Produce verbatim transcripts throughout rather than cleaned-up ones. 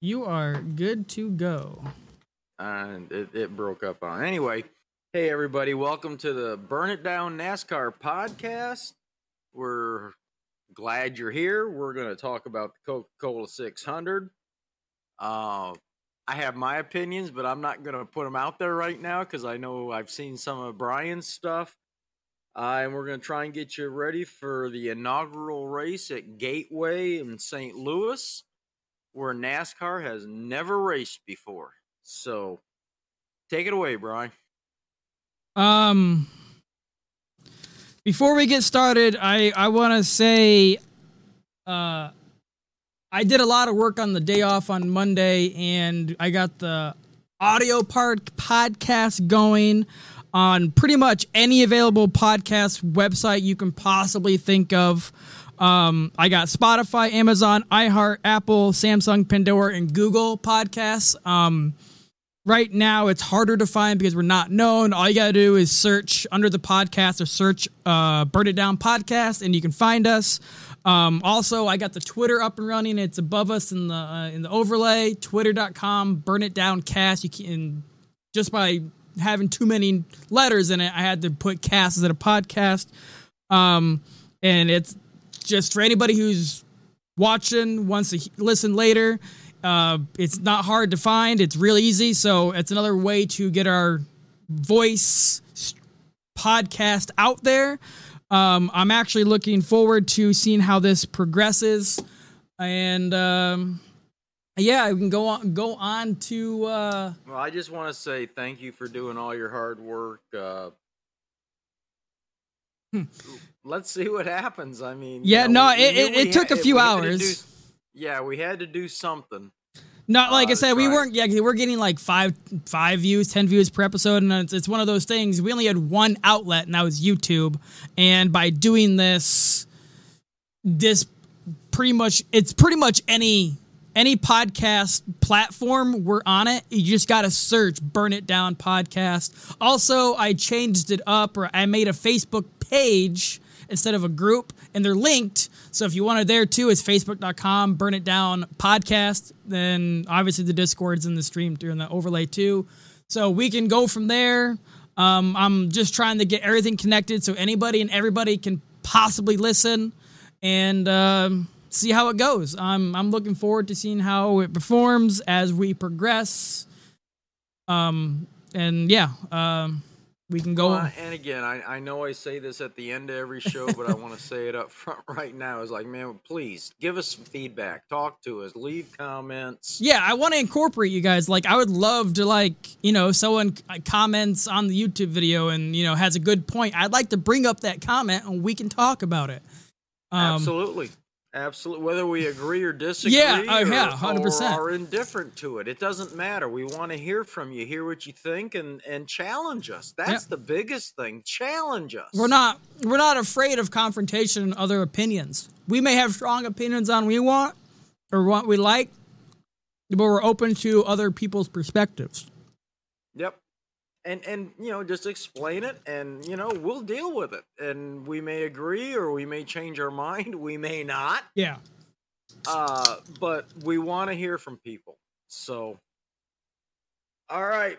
You are good to go. And uh, it, it broke up on. Anyway, hey everybody, welcome to the Burn It Down NASCAR podcast. We're glad you're here. We're going to talk about the Coca-Cola six hundred. Uh, I have my opinions, but I'm not going to put them out there right now because I know I've seen some of Brian's stuff. Uh, and we're going to try and get you ready for the inaugural race at Gateway in Saint Louis, where NASCAR has never raced before. So take it away, Brian. Um, before we get started, I, I want to say uh, I did a lot of work on the day off on Monday, and I got the audio part podcast going on pretty much any available podcast website you can possibly think of. Um, I got Spotify, Amazon, iHeart, Apple, Samsung, Pandora, and Google podcasts. Um, right now it's harder to find because we're not known. All you got to do is search under the podcast or search uh, Burn It Down Podcast, and you can find us. Um, also, I got the Twitter up and running. It's above us in the uh, in the overlay, twitter dot com, Burn It Down Cast. You can, just by having too many letters in it, I had to put cast as a podcast. Um, and it's, just for anybody who's watching, wants to listen later, uh, it's not hard to find. It's real easy. So it's another way to get our voice podcast out there. Um, I'm actually looking forward to seeing how this progresses. And um, yeah, we can go on, go on to. Uh, well, I just want to say thank you for doing all your hard work. Uh, hmm. Let's see what happens. I mean, yeah, you know, no, we, it, it, it took had, a few hours. Do, yeah, we had to do something. Not like uh, I said, we weren't. Yeah, we're getting like five, five views, ten views per episode, and it's, it's one of those things. We only had one outlet, and that was YouTube. And by doing this, this pretty much, it's pretty much any any podcast platform, we're on it. You just got to search "Burn It Down" podcast. Also, I changed it up, or I made a Facebook page instead of a group, and they're linked. So if you want to, there too, it's facebook dot com, Burn It Down Podcast. Then obviously the Discord's in the stream during the overlay too. So we can go from there. Um, I'm just trying to get everything connected so anybody and everybody can possibly listen and um, see how it goes. I'm, I'm looking forward to seeing how it performs as we progress. Um, and yeah, um, we can go. Uh, and again, I, I know I say this at the end of every show, but I want to say it up front right now. It's like, man, please give us some feedback. Talk to us. Leave comments. Yeah, I want to incorporate you guys. Like, I would love to, like, you know, someone comments on the YouTube video and, you know, has a good point. I'd like to bring up that comment and we can talk about it. Um, Absolutely. Absolutely. Whether we agree or disagree, yeah, uh, yeah, one hundred percent. Or are indifferent to it, it doesn't matter. We want to hear from you, hear what you think, and, and challenge us. That's yeah. the biggest thing. Challenge us. We're not we're not afraid of confrontation and other opinions. We may have strong opinions on what we want or what we like, but we're open to other people's perspectives. Yep. And, and you know, just explain it, and, you know, we'll deal with it. And we may agree or we may change our mind. We may not. Yeah. Uh, but we want to hear from people. So, all right.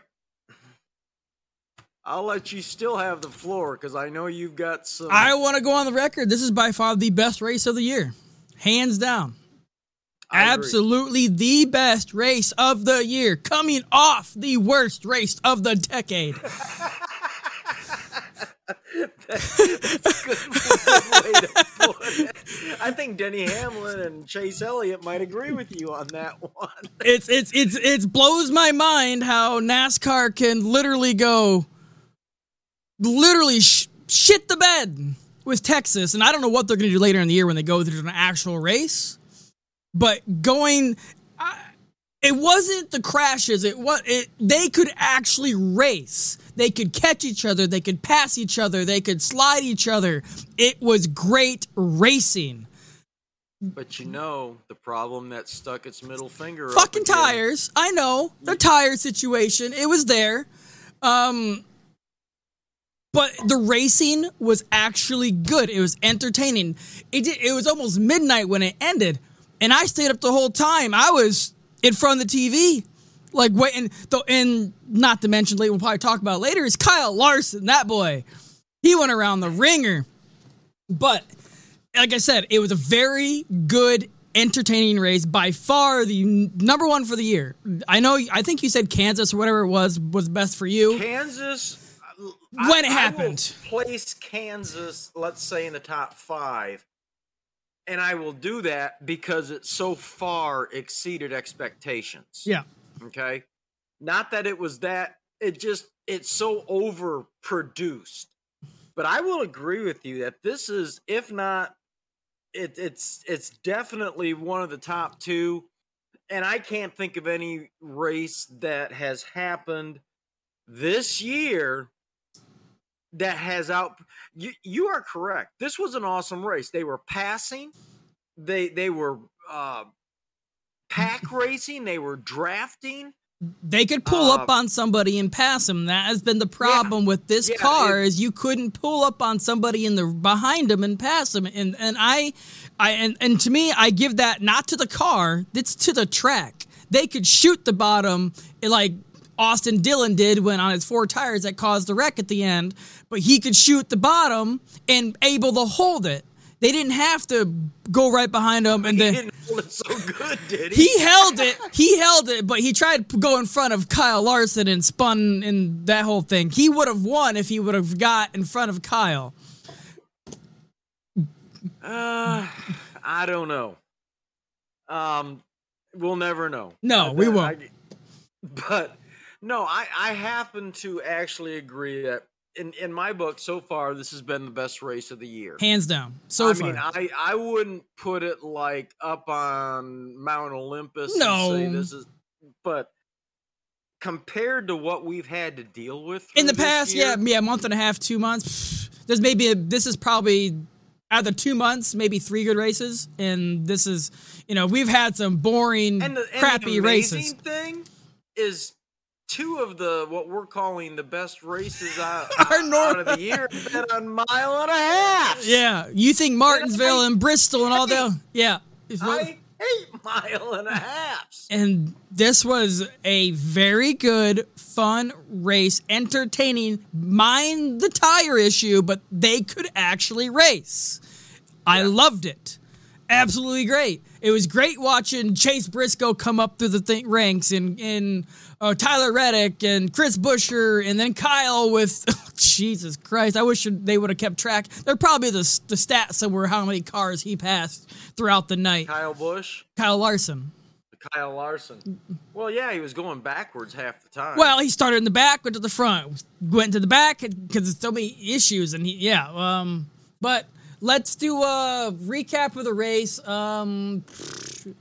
I'll let you still have the floor because I know you've got some. I want to go on the record. This is by far the best race of the year. Hands down. Absolutely the best race of the year, coming off the worst race of the decade. That's good, good way to put it. I think Denny Hamlin and Chase Elliott might agree with you on that one. It's it's it's it blows my mind how NASCAR can literally go, literally sh- shit the bed with Texas, and I don't know what they're going to do later in the year when they go through an actual race. But going, uh, it wasn't the crashes. It was it. They could actually race. They could catch each other. They could pass each other. They could slide each other. It was great racing. But you know the problem that stuck its middle finger. Fucking tires. I know the tire situation. It was there, um, but the racing was actually good. It was entertaining. It did, it was almost midnight when it ended. And I stayed up the whole time. I was in front of the T V. Like, waiting, and not to mention, we'll probably talk about it later, is Kyle Larson, that boy. He went around the ringer. But, like I said, it was a very good, entertaining race. By far, the number one for the year. I know, I think you said Kansas or whatever it was, was best for you. Kansas? When I, it happened. I will place Kansas, let's say, in the top five. And I will do that because it so far exceeded expectations. Yeah. Okay. Not that it was that, it just, it's so overproduced. But I will agree with you that this is, if not, it, it's it's definitely one of the top two. And I can't think of any race that has happened this year that has out. You, you are correct. This was an awesome race. They were passing. They, they were, uh, pack racing, they were drafting. They could pull uh, up on somebody and pass them. That has been the problem yeah, with this yeah, car it, is you couldn't pull up on somebody in the behind them and pass them. And and I, I and, and to me, I give that not to the car, it's to the track. They could shoot the bottom like Austin Dillon did when on his four tires that caused the wreck at the end, but he could shoot the bottom and able to hold it. They didn't have to go right behind him. And he then, didn't hold it so good, did he? He held it. He held it, but he tried to go in front of Kyle Larson and spun and that whole thing. He would have won if he would have got in front of Kyle. Uh, I don't know. Um, We'll never know. No, we won't. I, but, no, I, I happen to actually agree that In in my book, so far, this has been the best race of the year. Hands down. So I far. mean, I, I wouldn't put it like up on Mount Olympus no. and say this is, but compared to what we've had to deal with in the past, year, yeah, yeah, a month and a half, two months. There's maybe a, this is probably out of the two months, maybe three good races, and this is, you know, we've had some boring, and the, and crappy races. And the amazing thing is, two of the what we're calling the best races out, out of the year have been a mile and a half. Yeah, you think Martinsville and Bristol and all that? Yeah, I hate mile and a halves. And this was a very good, fun race, entertaining. Mind the tire issue, but they could actually race. Yeah. I loved it. Absolutely great. It was great watching Chase Briscoe come up through the th- ranks and and uh, Tyler Reddick and Chris Buescher and then Kyle with oh, Jesus Christ. I wish they would have kept track. There probably the the stats somewhere how many cars he passed throughout the night. Kyle Busch, Kyle Larson, Kyle Larson. Well, yeah, he was going backwards half the time. Well, he started in the back, went to the front, went to the back because there's so many issues, and he, yeah, um, but. Let's do a recap of the race. Um,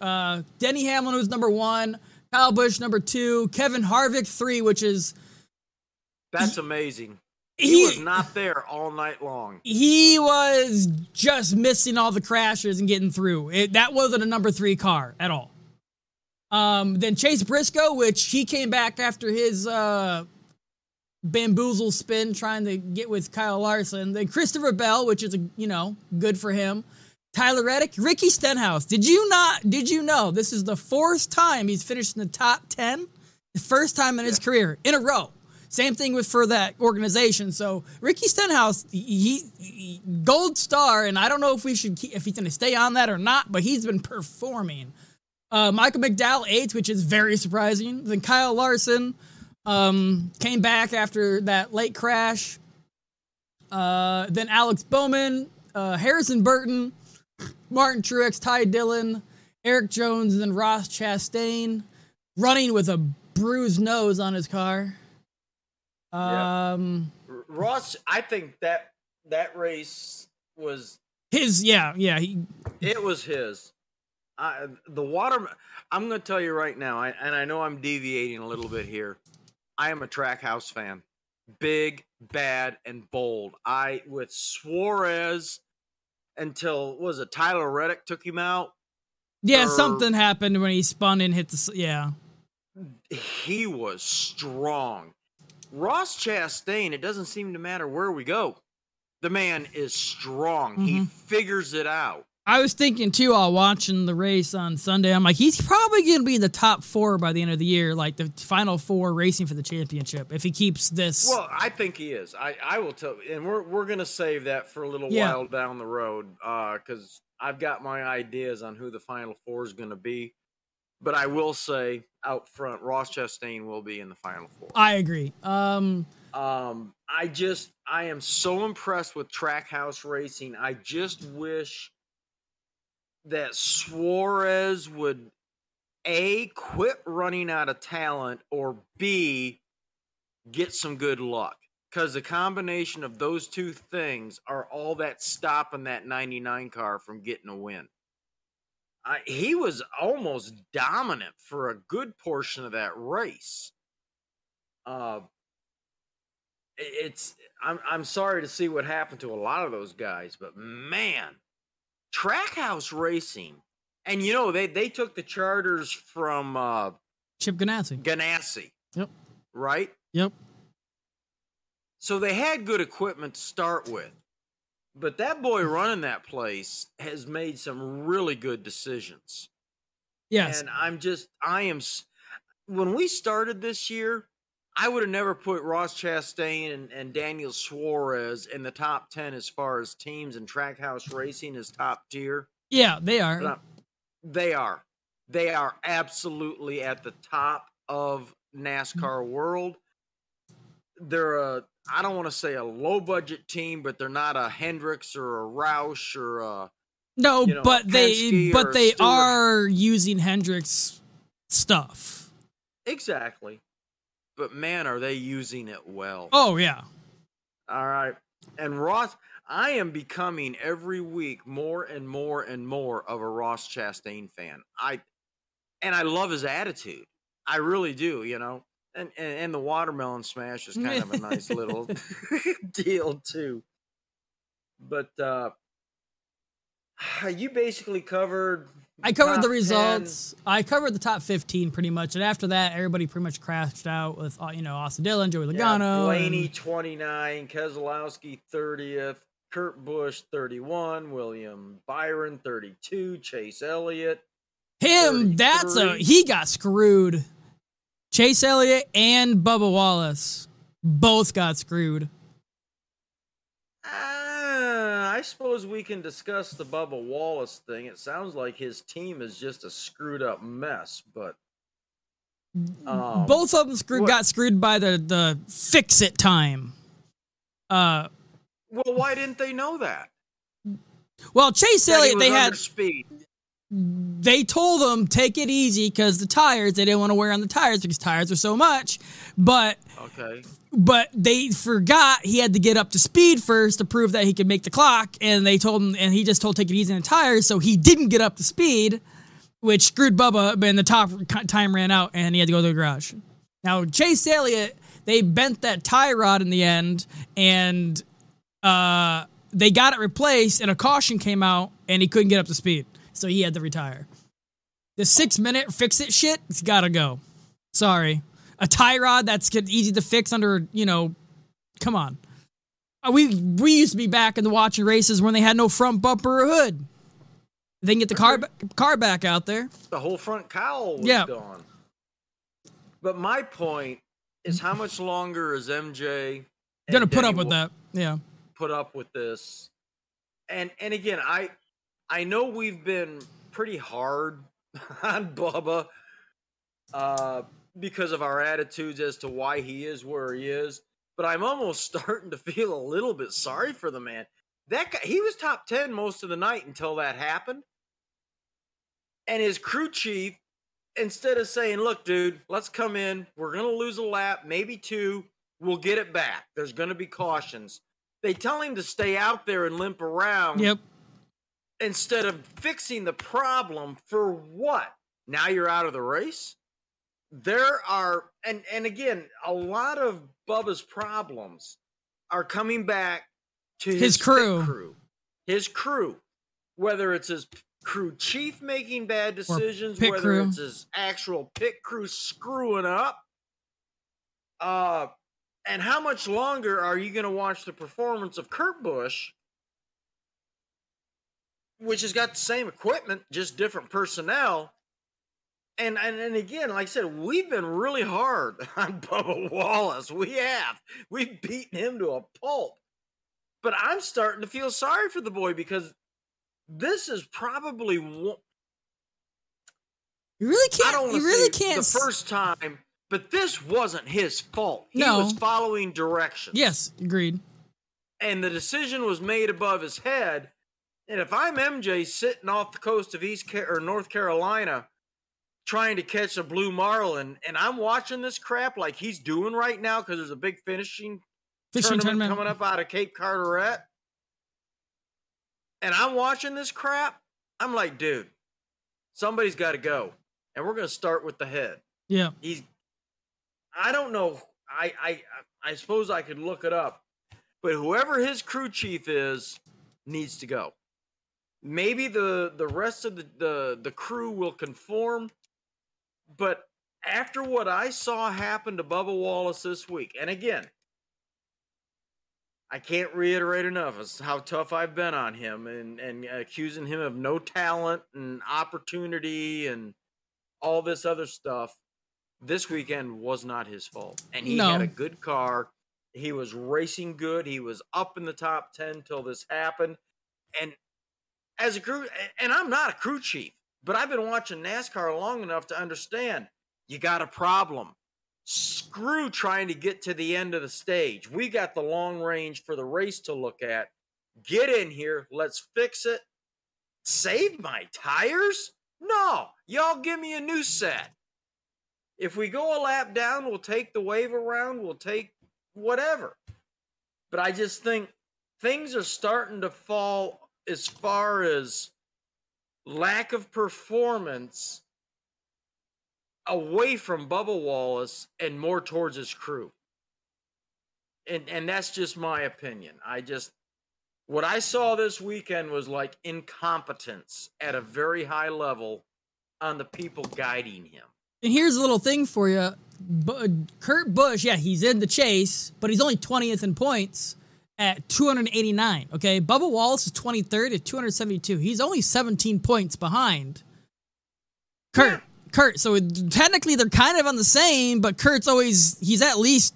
uh, Denny Hamlin was number one. Kyle Busch, number two. Kevin Harvick, three, which is... That's amazing. He, he was not there all night long. He was just missing all the crashes and getting through. It, that wasn't a number three car at all. Um, then Chase Briscoe, which he came back after his... Uh, bamboozle spin trying to get with Kyle Larson. Then Christopher Bell, which is, a, you know, good for him. Tyler Reddick, Ricky Stenhouse. Did you not, did you know this is the fourth time he's finished in the top ten? The first time in his yeah. career in a row. Same thing with for that organization. So Ricky Stenhouse, he, he gold star, and I don't know if we should keep, if he's going to stay on that or not, but he's been performing. Uh, Michael McDowell, eighth, which is very surprising. Then Kyle Larson, Um, came back after that late crash. Uh, then Alex Bowman, uh, Harrison Burton, Martin Truex, Ty Dillon, Eric Jones, and then Ross Chastain running with a bruised nose on his car. Um, yeah. Ross, I think that that race was his. Yeah, yeah, he, it was his. Uh, the water. I'm going to tell you right now, I, and I know I'm deviating a little bit here. I am a Trackhouse fan, big, bad, and bold. I, with Suarez until, what was it, Tyler Reddick took him out? Yeah, or, something happened when he spun and hit the, yeah. He was strong. Ross Chastain, it doesn't seem to matter where we go. The man is strong. Mm-hmm. He figures it out. I was thinking, too, while watching the race on Sunday, I'm like, he's probably going to be in the top four by the end of the year, like the final four racing for the championship, if he keeps this. Well, I think he is. I, I will tell you. And we're we're going to save that for a little yeah. while down the road because uh, I've got my ideas on who the final four is going to be. But I will say out front, Ross Chastain will be in the final four. I agree. Um, um, I just – I am so impressed with Trackhouse Racing. I just wish – that Suarez would A, quit running out of talent, or B, get some good luck. Because the combination of those two things are all that stopping that ninety-nine car from getting a win. I, he was almost dominant for a good portion of that race. Uh, it's I'm I'm sorry to see what happened to a lot of those guys, but man. Trackhouse Racing, and you know they, they took the charters from uh, Chip Ganassi. Ganassi, yep, right, yep. So they had good equipment to start with, but that boy running that place has made some really good decisions. Yes, and I'm just I am. When we started this year, I would have never put Ross Chastain and, and Daniel Suarez in the top ten as far as teams, and Trackhouse Racing is top tier. Yeah, they are. I, they are. They are absolutely at the top of NASCAR world. They're a, I don't want to say a low budget team, but they're not a Hendricks or a Roush or a No, you know, but Penske they but they Stewart. Are using Hendricks stuff. Exactly. But, man, are they using it well. Oh, yeah. All right. And Ross, I am becoming every week more and more and more of a Ross Chastain fan. I And I love his attitude. I really do, you know. And and, and the watermelon smash is kind of a nice little deal, too. But uh, you basically covered... I covered the results. ten. I covered the top fifteen pretty much, and after that, everybody pretty much crashed out with you know Austin Dillon, Joey Logano, yeah, Blaney and... twenty-nine, Keselowski thirtieth, Kurt Busch thirty-one, William Byron thirty-two, Chase Elliott. Him, that's a he got screwed. Chase Elliott and Bubba Wallace both got screwed. Uh, I suppose we can discuss the Bubba Wallace thing. It sounds like his team is just a screwed up mess, but um, both of them screwed, got screwed by the, the fix it time. Uh, well, why didn't they know that? Well, Chase Elliott, they had speed. They told them take it easy because the tires they didn't want to wear on the tires because tires are so much, but. Okay. But they forgot he had to get up to speed first to prove that he could make the clock, and they told him, and he just told take it easy in the tires, so he didn't get up to speed, which screwed Bubba, and the top time ran out, and he had to go to the garage. Now, Chase Elliott, they bent that tie rod in the end, and uh, they got it replaced, and a caution came out, and he couldn't get up to speed, so he had to retire. The six-minute fix-it shit, it's gotta go. Sorry. A tie rod that's easy to fix under, you know, come on. We we used to be back in the watching races when they had no front bumper or hood. They can get the car car back out there. The whole front cowl was yeah. gone. But my point is, how much longer is M J going to put Denny up with that? Yeah, put up with this. And and again, I I know we've been pretty hard on Bubba. Uh. Because of our attitudes as to why he is where he is. But I'm almost starting to feel a little bit sorry for the man. That guy, he was top ten most of the night until that happened. And his crew chief, instead of saying, look, dude, let's come in. We're going to lose a lap, maybe two. We'll get it back. There's going to be cautions. They tell him to stay out there and limp around. Yep. Instead of fixing the problem for what? Now you're out of the race? There are, and, and again, a lot of Bubba's problems are coming back to his, his crew. crew, his crew, whether it's his crew chief making bad decisions, whether crew. it's his actual pit crew screwing up. Uh, and how much longer are you going to watch the performance of Kurt Busch which has got the same equipment, just different personnel. And, and and again, like I said, we've been really hard on Bubba Wallace. We have. We've beaten him to a pulp. But I'm starting to feel sorry for the boy because this is probably one. You really can't. I don't you really can't. The first time, but this wasn't his fault. He no. was following directions. Yes, agreed. And the decision was made above his head. And if I'm M J sitting off the coast of East Car- or North Carolina, trying to catch a blue marlin, and I'm watching this crap like he's doing right now because there's a big finishing, finishing tournament, tournament coming up out of Cape Carteret. And I'm watching this crap. I'm like, dude, somebody's got to go. And we're going to start with the head. Yeah. He's, I don't know. I, I, I suppose I could look it up, but whoever his crew chief is needs to go. Maybe the, the rest of the, the, the crew will conform. But after what I saw happen to Bubba Wallace this week, and again, I can't reiterate enough as how tough I've been on him and, and accusing him of no talent and opportunity and all this other stuff. This weekend was not his fault. And he no. had a good car. He was racing good. He was up in the top ten till this happened. And as a crew, and I'm not a crew chief, but I've been watching NASCAR long enough to understand you got a problem. Screw trying to get to the end of the stage. We got the long range for the race to look at. Get in here. Let's fix it. Save my tires? No. Y'all give me a new set. If we go a lap down, we'll take the wave around. We'll take whatever. But I just think things are starting to fall as far as lack of performance away from Bubba Wallace and more towards his crew. And and that's just my opinion. I just, what I saw this weekend was like incompetence at a very high level on the people guiding him. And here's a little thing for you. B- Kurt Busch, yeah, he's in the chase, but he's only twentieth in points at two hundred eighty-nine, okay? Bubba Wallace is twenty-third at two hundred seventy-two. He's only seventeen points behind Kurt. Yeah. Kurt, so it, technically they're kind of on the same, but Kurt's always, he's at least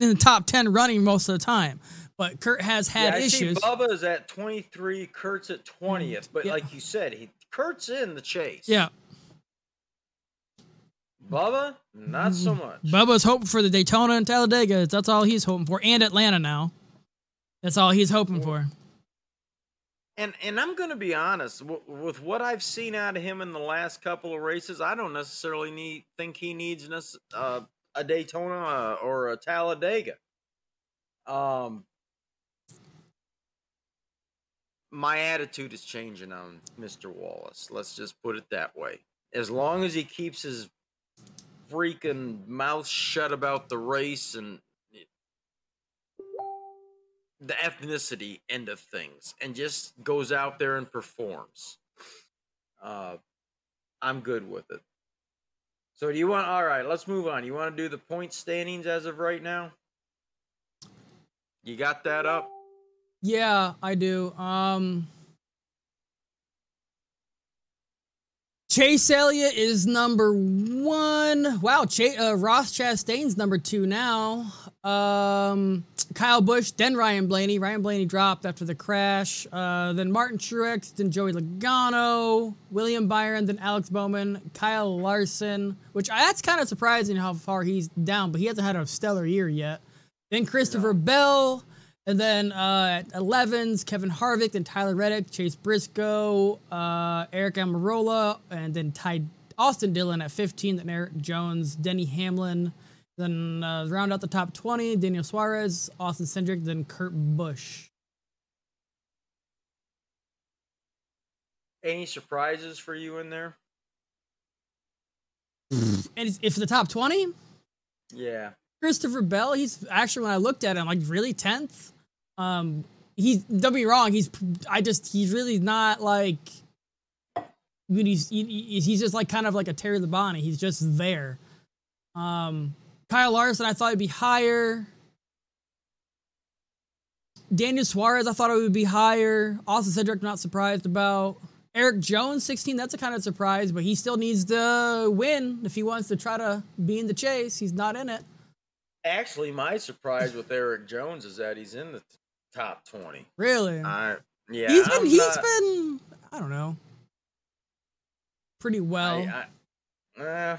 in the top ten running most of the time. But Kurt has had yeah, I issues. See Bubba is at twenty-three, Kurt's at twentieth, but yeah. like you said, he, Kurt's in the chase. Yeah. Bubba, not so much. Bubba's hoping for the Daytona and Talladega. That's all he's hoping for, and Atlanta now. That's all he's hoping for. And and I'm going to be honest, w- with what I've seen out of him in the last couple of races, I don't necessarily need think he needs uh, a Daytona or a Talladega. Um, my attitude is changing on Mister Wallace. Let's just put it that way. As long as he keeps his freaking mouth shut about the race and the ethnicity end of things and just goes out there and performs. Uh, I'm good with it. So do you want, all right, let's move on. You want to do the point standings as of right now? You got that up? Yeah, I do. Um, Chase Elliott is number one. Wow, Ch- uh, Ross Chastain's number two now. Um, Kyle Busch, then Ryan Blaney. Ryan Blaney dropped after the crash. Uh, then Martin Truex, then Joey Logano, William Byron, then Alex Bowman, Kyle Larson, which I, that's kind of surprising how far he's down, but he hasn't had a stellar year yet. Then Christopher yeah. Bell, and then uh, at elevens, Kevin Harvick, then Tyler Reddick, Chase Briscoe, uh, Eric Amarola, and then Ty- Austin Dillon at fifteen, then Eric Jones, Denny Hamlin. Then uh, round out the top twenty, Daniel Suarez, Austin Cindric, then Kurt Busch. Any surprises for you in there? And if the top twenty? Yeah. Christopher Bell, he's actually, when I looked at him, like, really tenth? Um, he's, don't be wrong, he's, I just, he's really not like, I mean, he's, he, he's just like kind of like a Terry Labonte. He's just there. Um, Kyle Larson, I thought he'd be higher. Daniel Suarez, I thought it would be higher. Austin Cindric, not surprised about. Eric Jones, sixteen, that's a kind of surprise, but he still needs to win if he wants to try to be in the chase. He's not in it. Actually, my surprise with Eric Jones is that he's in the top twenty. Really? I, yeah. He's been, he's not, been, I don't know, pretty well. I, I, uh,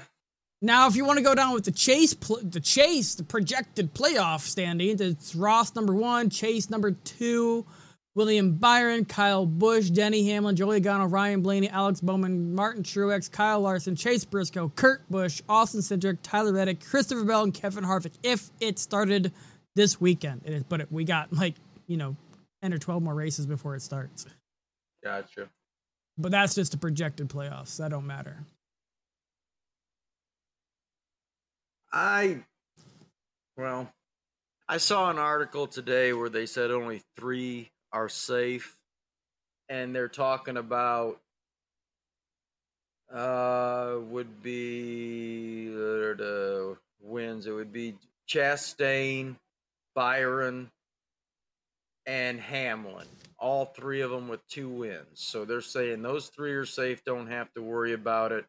now, if you want to go down with the chase, the chase, the projected playoff standings, it's Ross number one, Chase number two, William Byron, Kyle Busch, Denny Hamlin, Joey Logano, Ryan Blaney, Alex Bowman, Martin Truex, Kyle Larson, Chase Briscoe, Kurt Busch, Austin Cindric, Tyler Reddick, Christopher Bell, and Kevin Harvick. If it started this weekend, it is, but we got like, you know, ten or twelve more races before it starts. Gotcha. But that's just the projected playoffs. That don't matter. I, well, I saw an article today where they said only three are safe, and they're talking about uh would be uh, the wins. It would be Chastain, Byron, and Hamlin, all three of them with two wins. So they're saying those three are safe, don't have to worry about it.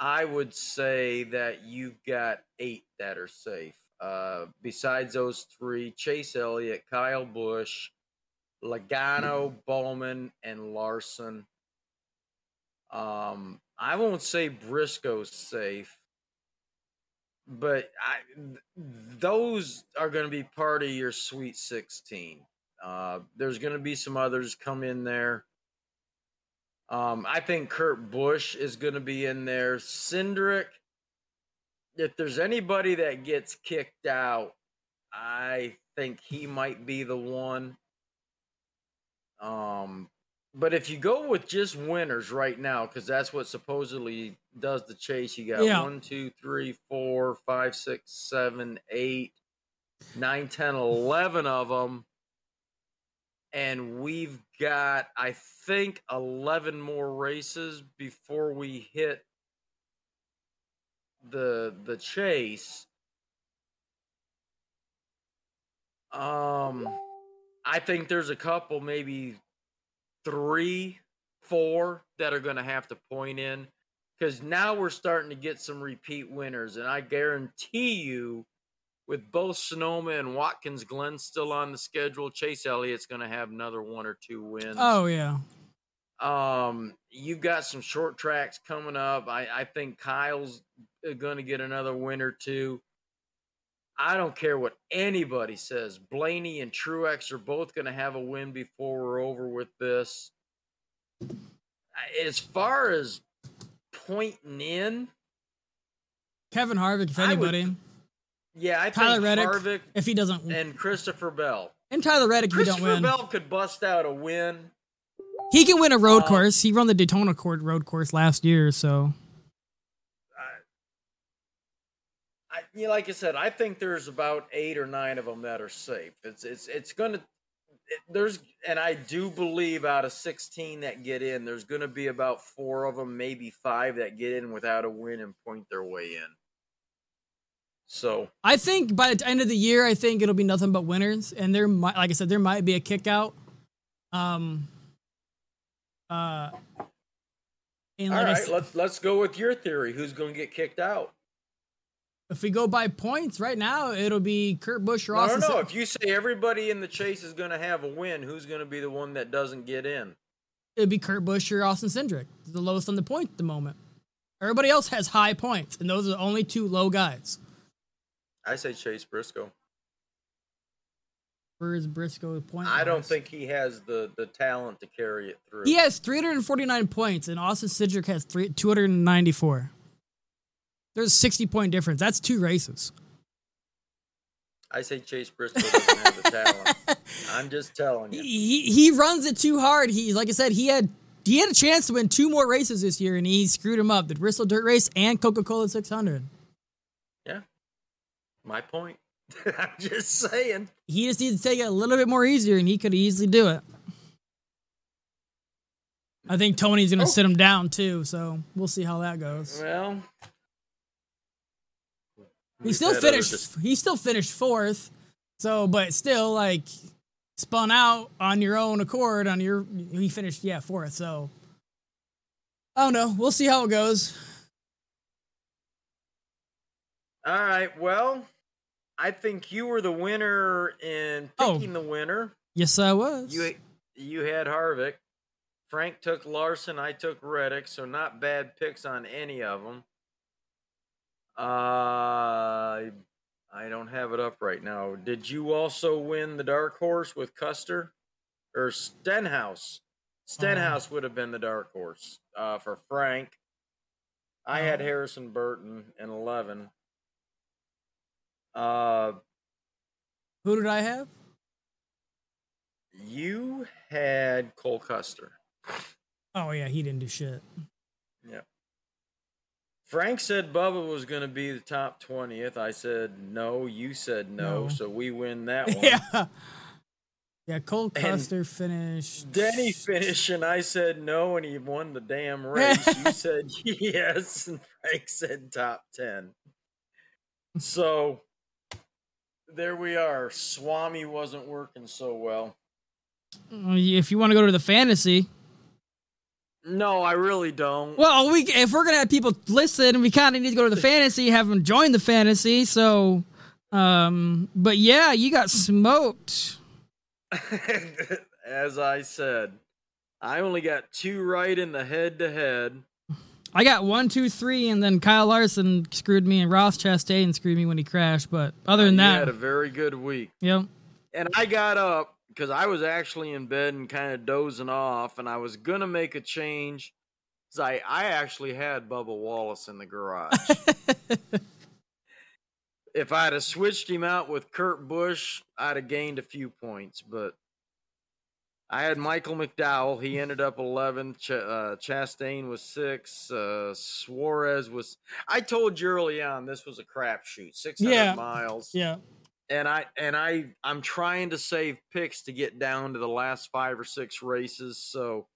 I would say that you've got eight that are safe. Uh, besides those three, Chase Elliott, Kyle Busch, Logano, Bowman, and Larson. Um, I won't say Briscoe's safe, but I, those are going to be part of your Sweet sixteen. Uh, there's going to be some others come in there. Um, I think Kurt Busch is going to be in there. Cindric, if there's anybody that gets kicked out, I think he might be the one. Um, but if you go with just winners right now, because that's what supposedly does the chase, you got yeah. one, two, three, four, five, six, seven, eight, nine, ten, eleven of them. And we've got, I think, eleven more races before we hit the the chase. Um, I think there's a couple, maybe three, four that are going to have to point in, because now we're starting to get some repeat winners, and I guarantee you, with both Sonoma and Watkins Glen still on the schedule, Chase Elliott's going to have another one or two wins. Oh, yeah. Um, you've got some short tracks coming up. I, I think Kyle's going to get another win or two. I don't care what anybody says. Blaney and Truex are both going to have a win before we're over with this. As far as pointing in, Kevin Harvick, if anybody. I would, yeah, I Tyler think Reddick, Harvick if he doesn't win. And Christopher Bell. And Tyler Reddick if he don't win. Christopher Bell could bust out a win. He can win a road um, course. He won the Daytona court road course last year, so. I, I, you know, like I said, I think there's about eight or nine of them that are safe. It's it's it's going to it, there's and I do believe out of sixteen that get in, there's going to be about four of them, maybe five that get in without a win and point their way in. So I think by the end of the year, I think it'll be nothing but winners, and there might, like I said, there might be a kick out. Um, uh, and all right, s- let's let's go with your theory. Who's going to get kicked out? If we go by points right now, it'll be Kurt Busch, Ross. No, no, no. If you say everybody in the chase is going to have a win, who's going to be the one that doesn't get in? It'd be Kurt Busch or Austin Cindric, the lowest on the point at the moment. Everybody else has high points, and those are the only two low guys. I say Chase Briscoe. Where is Briscoe point? I don't think he has the, the talent to carry it through. He has three hundred forty-nine points, and Austin Cindric has three, two hundred ninety-four. There's a sixty-point difference. That's two races. I say Chase Briscoe doesn't have the talent. I'm just telling you. He, he runs it too hard. He, like I said, he had he had a chance to win two more races this year, and he screwed him up. The Bristol Dirt Race and Coca-Cola six hundred. Yeah. My point. I'm just saying. He just needs to take it a little bit more easier, and he could easily do it. I think Tony's going to oh. sit him down, too, so we'll see how that goes. Well. He still finished just... He still finished fourth, so, but still, like, spun out on your own accord on your, he finished, yeah, fourth. So I don't know. We'll see how it goes. All right. Well, I think you were the winner in picking oh, the winner. Yes, I was. You you had Harvick. Frank took Larson. I took Reddick. So not bad picks on any of them. Uh, I don't have it up right now. Did you also win the dark horse with Custer or Stenhouse? Stenhouse oh. would have been the dark horse uh, for Frank. I oh. had Harrison Burton in eleven. Uh, Who did I have? You had Cole Custer. Oh, yeah, he didn't do shit. Yeah. Frank said Bubba was going to be the top twentieth. I said no. You said no, no. So we win that one. Yeah. Yeah, Cole Custer and finished. Denny finished, and I said no, and he won the damn race. You said yes, and Frank said top ten. So there we are. Swami wasn't working so well. If you want to go to the fantasy. No, I really don't. Well, we if we're going to have people listen, we kind of need to go to the fantasy, have them join the fantasy. So, um, but yeah, you got smoked. As I said, I only got two right in the head-to-head. I got one, two, three, and then Kyle Larson screwed me, and Ross Chastain screwed me when he crashed. But other than uh, that, he had a very good week. Yep. And I got up because I was actually in bed and kind of dozing off, and I was gonna make a change because I I actually had Bubba Wallace in the garage. If I'd have switched him out with Kurt Busch, I'd have gained a few points. But I had Michael McDowell. He ended up eleventh. Ch- uh, Chastain was six. Uh, Suarez was... I told you early on this was a crapshoot. six hundred yeah. miles. Yeah. And, I, and I, I'm trying to save picks to get down to the last five or six races. So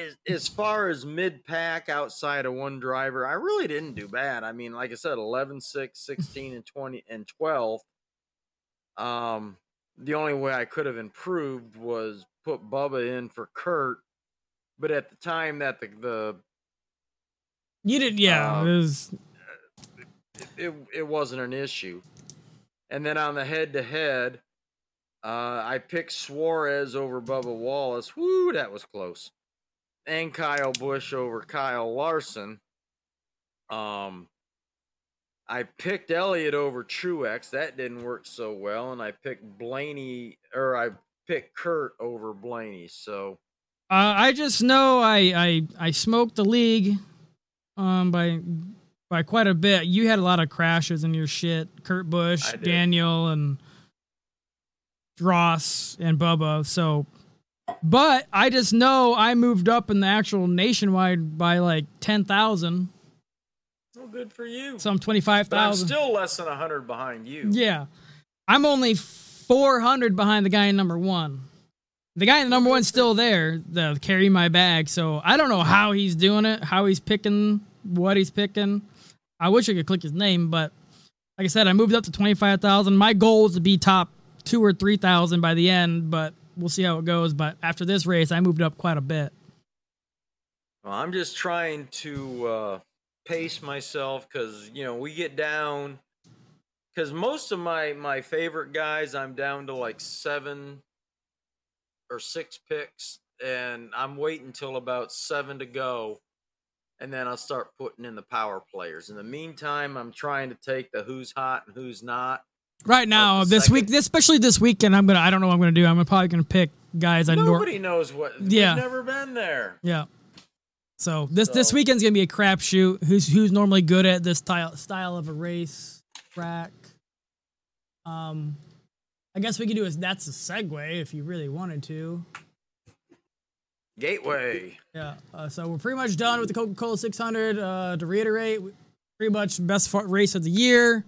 as, as far as mid-pack outside of one driver, I really didn't do bad. I mean, like I said, eleven, six, sixteen, and twenty, and twelve. Um, the only way I could have improved was put Bubba in for Kurt. But at the time that the... the you didn't, yeah. Um, it, was... it, it, it wasn't an issue. And then on the head-to-head, uh, I picked Suarez over Bubba Wallace. Woo, that was close. And Kyle Busch over Kyle Larson. Um, I picked Elliott over Truex. That didn't work so well. And I picked Blaney, or I picked Kurt over Blaney. So uh, I just know I, I I smoked the league um by by quite a bit. You had a lot of crashes in your shit. Kurt Busch, Daniel, and Ross and Bubba. So. But I just know I moved up in the actual nationwide by like ten thousand. Well, good for you. So I'm twenty-five thousand. I'm still less than one hundred behind you. Yeah. I'm only four hundred behind the guy in number one. The guy in number one's still there, the carry my bag. So I don't know how he's doing it, how he's picking, what he's picking. I wish I could click his name, but like I said, I moved up to twenty-five thousand. My goal is to be top two or three thousand by the end, but we'll see how it goes. But after this race, I moved up quite a bit. Well, I'm just trying to uh, pace myself because, you know, we get down. Because most of my, my favorite guys, I'm down to like seven or six picks. And I'm waiting until about seven to go. And then I'll start putting in the power players. In the meantime, I'm trying to take the who's hot and who's not. Right now, this second. week, especially this weekend, I'm gonna. I don't know what I'm gonna do. I'm probably gonna pick guys. I nobody nor- knows what. Yeah, we've never been there. Yeah. So this so. this weekend's gonna be a crapshoot. Who's who's normally good at this style style of a race track? Um, I guess we could do is that's a segue if you really wanted to. Gateway. Yeah. Uh, so we're pretty much done with the Coca-Cola six hundred. Uh, to reiterate, pretty much best race of the year.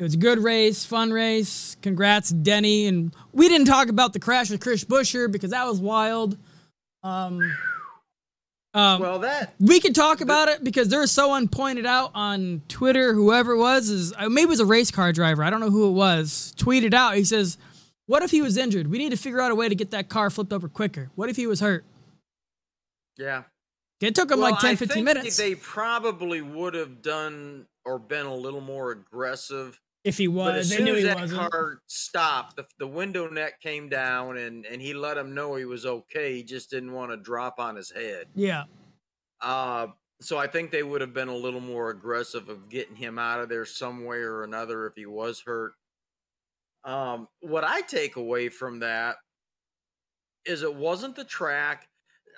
It was a good race, fun race. Congrats, Denny. And we didn't talk about the crash with Chris Buescher because that was wild. Um, um, well, that... We could talk about it because there was someone pointed out on Twitter, whoever it was, is, maybe it was a race car driver, I don't know who it was, tweeted out, he says, What if he was injured? We need to figure out a way to get that car flipped over quicker. What if he was hurt? Yeah. It took him well, like ten, fifteen minutes. They probably would have done or been a little more aggressive. If he was, but as they soon knew as he that wasn't. Car stopped, the, the window net came down, and, and he let him know he was okay. He just didn't want to drop on his head. Yeah. Uh, so I think they would have been a little more aggressive of getting him out of there some way or another if he was hurt. Um, what I take away from that is it wasn't the track.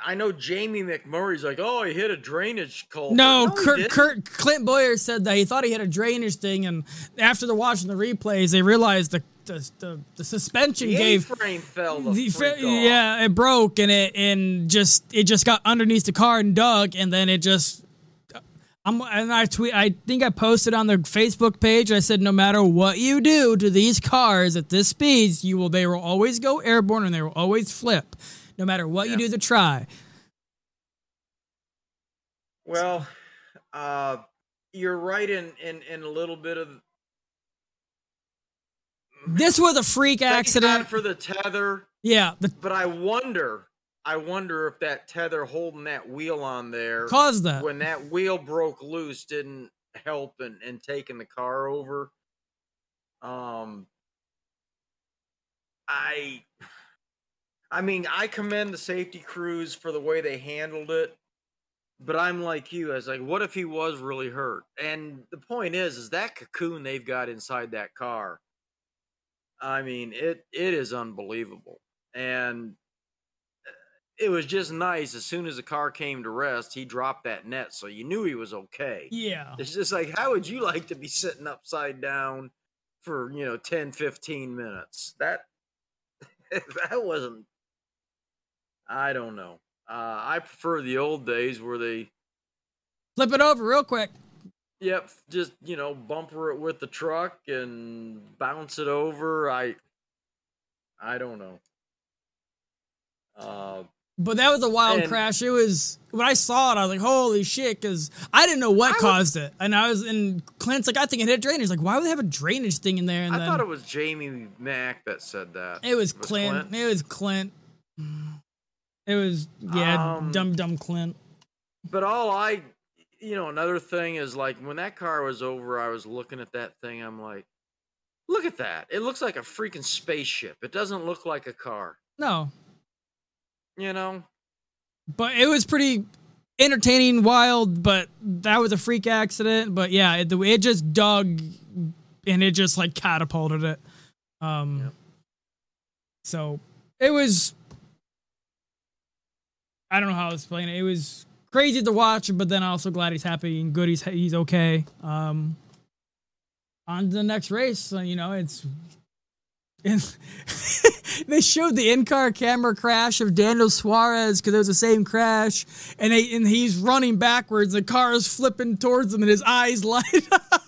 I know Jamie McMurray's like, oh, he hit a drainage culvert. No, no Kurt, Kurt, Clint Boyer said that he thought he hit a drainage thing, and after the watching the replays, they realized the the, the, the suspension the gave frame fell. The the fa- yeah, it broke, and it and just it just got underneath the car and dug, and then it just. I'm and I tweet. I think I posted on their Facebook page. I said, no matter what you do to these cars at this speeds, you will they will always go airborne and they will always flip. No matter what yeah. you do to try. Well, uh, you're right in, in, in a little bit of... This was a freak accident. For the tether. Yeah. The, but I wonder, I wonder if that tether holding that wheel on there... Caused that. When that wheel broke loose, didn't help in, in taking the car over. Um, I... I mean, I commend the safety crews for the way they handled it, but I'm like you. I was like, what if he was really hurt? And the point is, is that cocoon they've got inside that car, I mean, it it is unbelievable. And it was just nice. As soon as the car came to rest, he dropped that net, so you knew he was okay. Yeah. It's just like, how would you like to be sitting upside down for, you know, ten, fifteen minutes? That, that wasn't... I don't know. Uh, I prefer the old days where they... Flip it over real quick. Yep, just, you know, bumper it with the truck and bounce it over. I I don't know. Uh, but that was a wild and, crash. It was... When I saw it, I was like, holy shit, because I didn't know what I caused would, it. And I was in... Clint's like, I think it hit drainage. Like, why would they have a drainage thing in there? And I then, thought it was Jamie Mack that said that. It was, it was Clint. Clint. It was Clint. It was, yeah, um, dumb, dumb Clint. But all I, you know, another thing is, like, when that car was over, I was looking at that thing. I'm like, look at that. It looks like a freaking spaceship. It doesn't look like a car. No. You know? But it was pretty entertaining, wild, but that was a freak accident. But, yeah, it, it just dug, and it just, like, catapulted it. Um, yeah. So, it was... I don't know how to explain it. It was crazy to watch, but then also glad he's happy and good. He's he's okay. Um, on to the next race. So, you know, it's... it's they showed the in-car camera crash of Daniel Suarez because it was the same crash, and, they, and he's running backwards. The car is flipping towards him, and his eyes light up.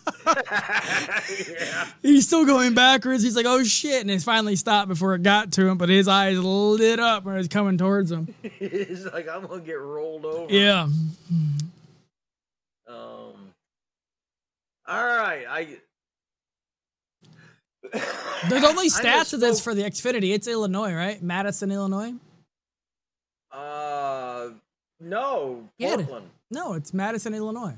yeah. He's still going backwards. He's like, oh, shit. And it finally stopped before it got to him, but his eyes lit up when it was coming towards him. He's like, I'm going to get rolled over. Yeah. Um. All right. I... There's only stats of this spoke... for the Xfinity. It's Illinois, right? Madison, Illinois? Uh, No. Portland. Yeah, no, it's Madison, Illinois.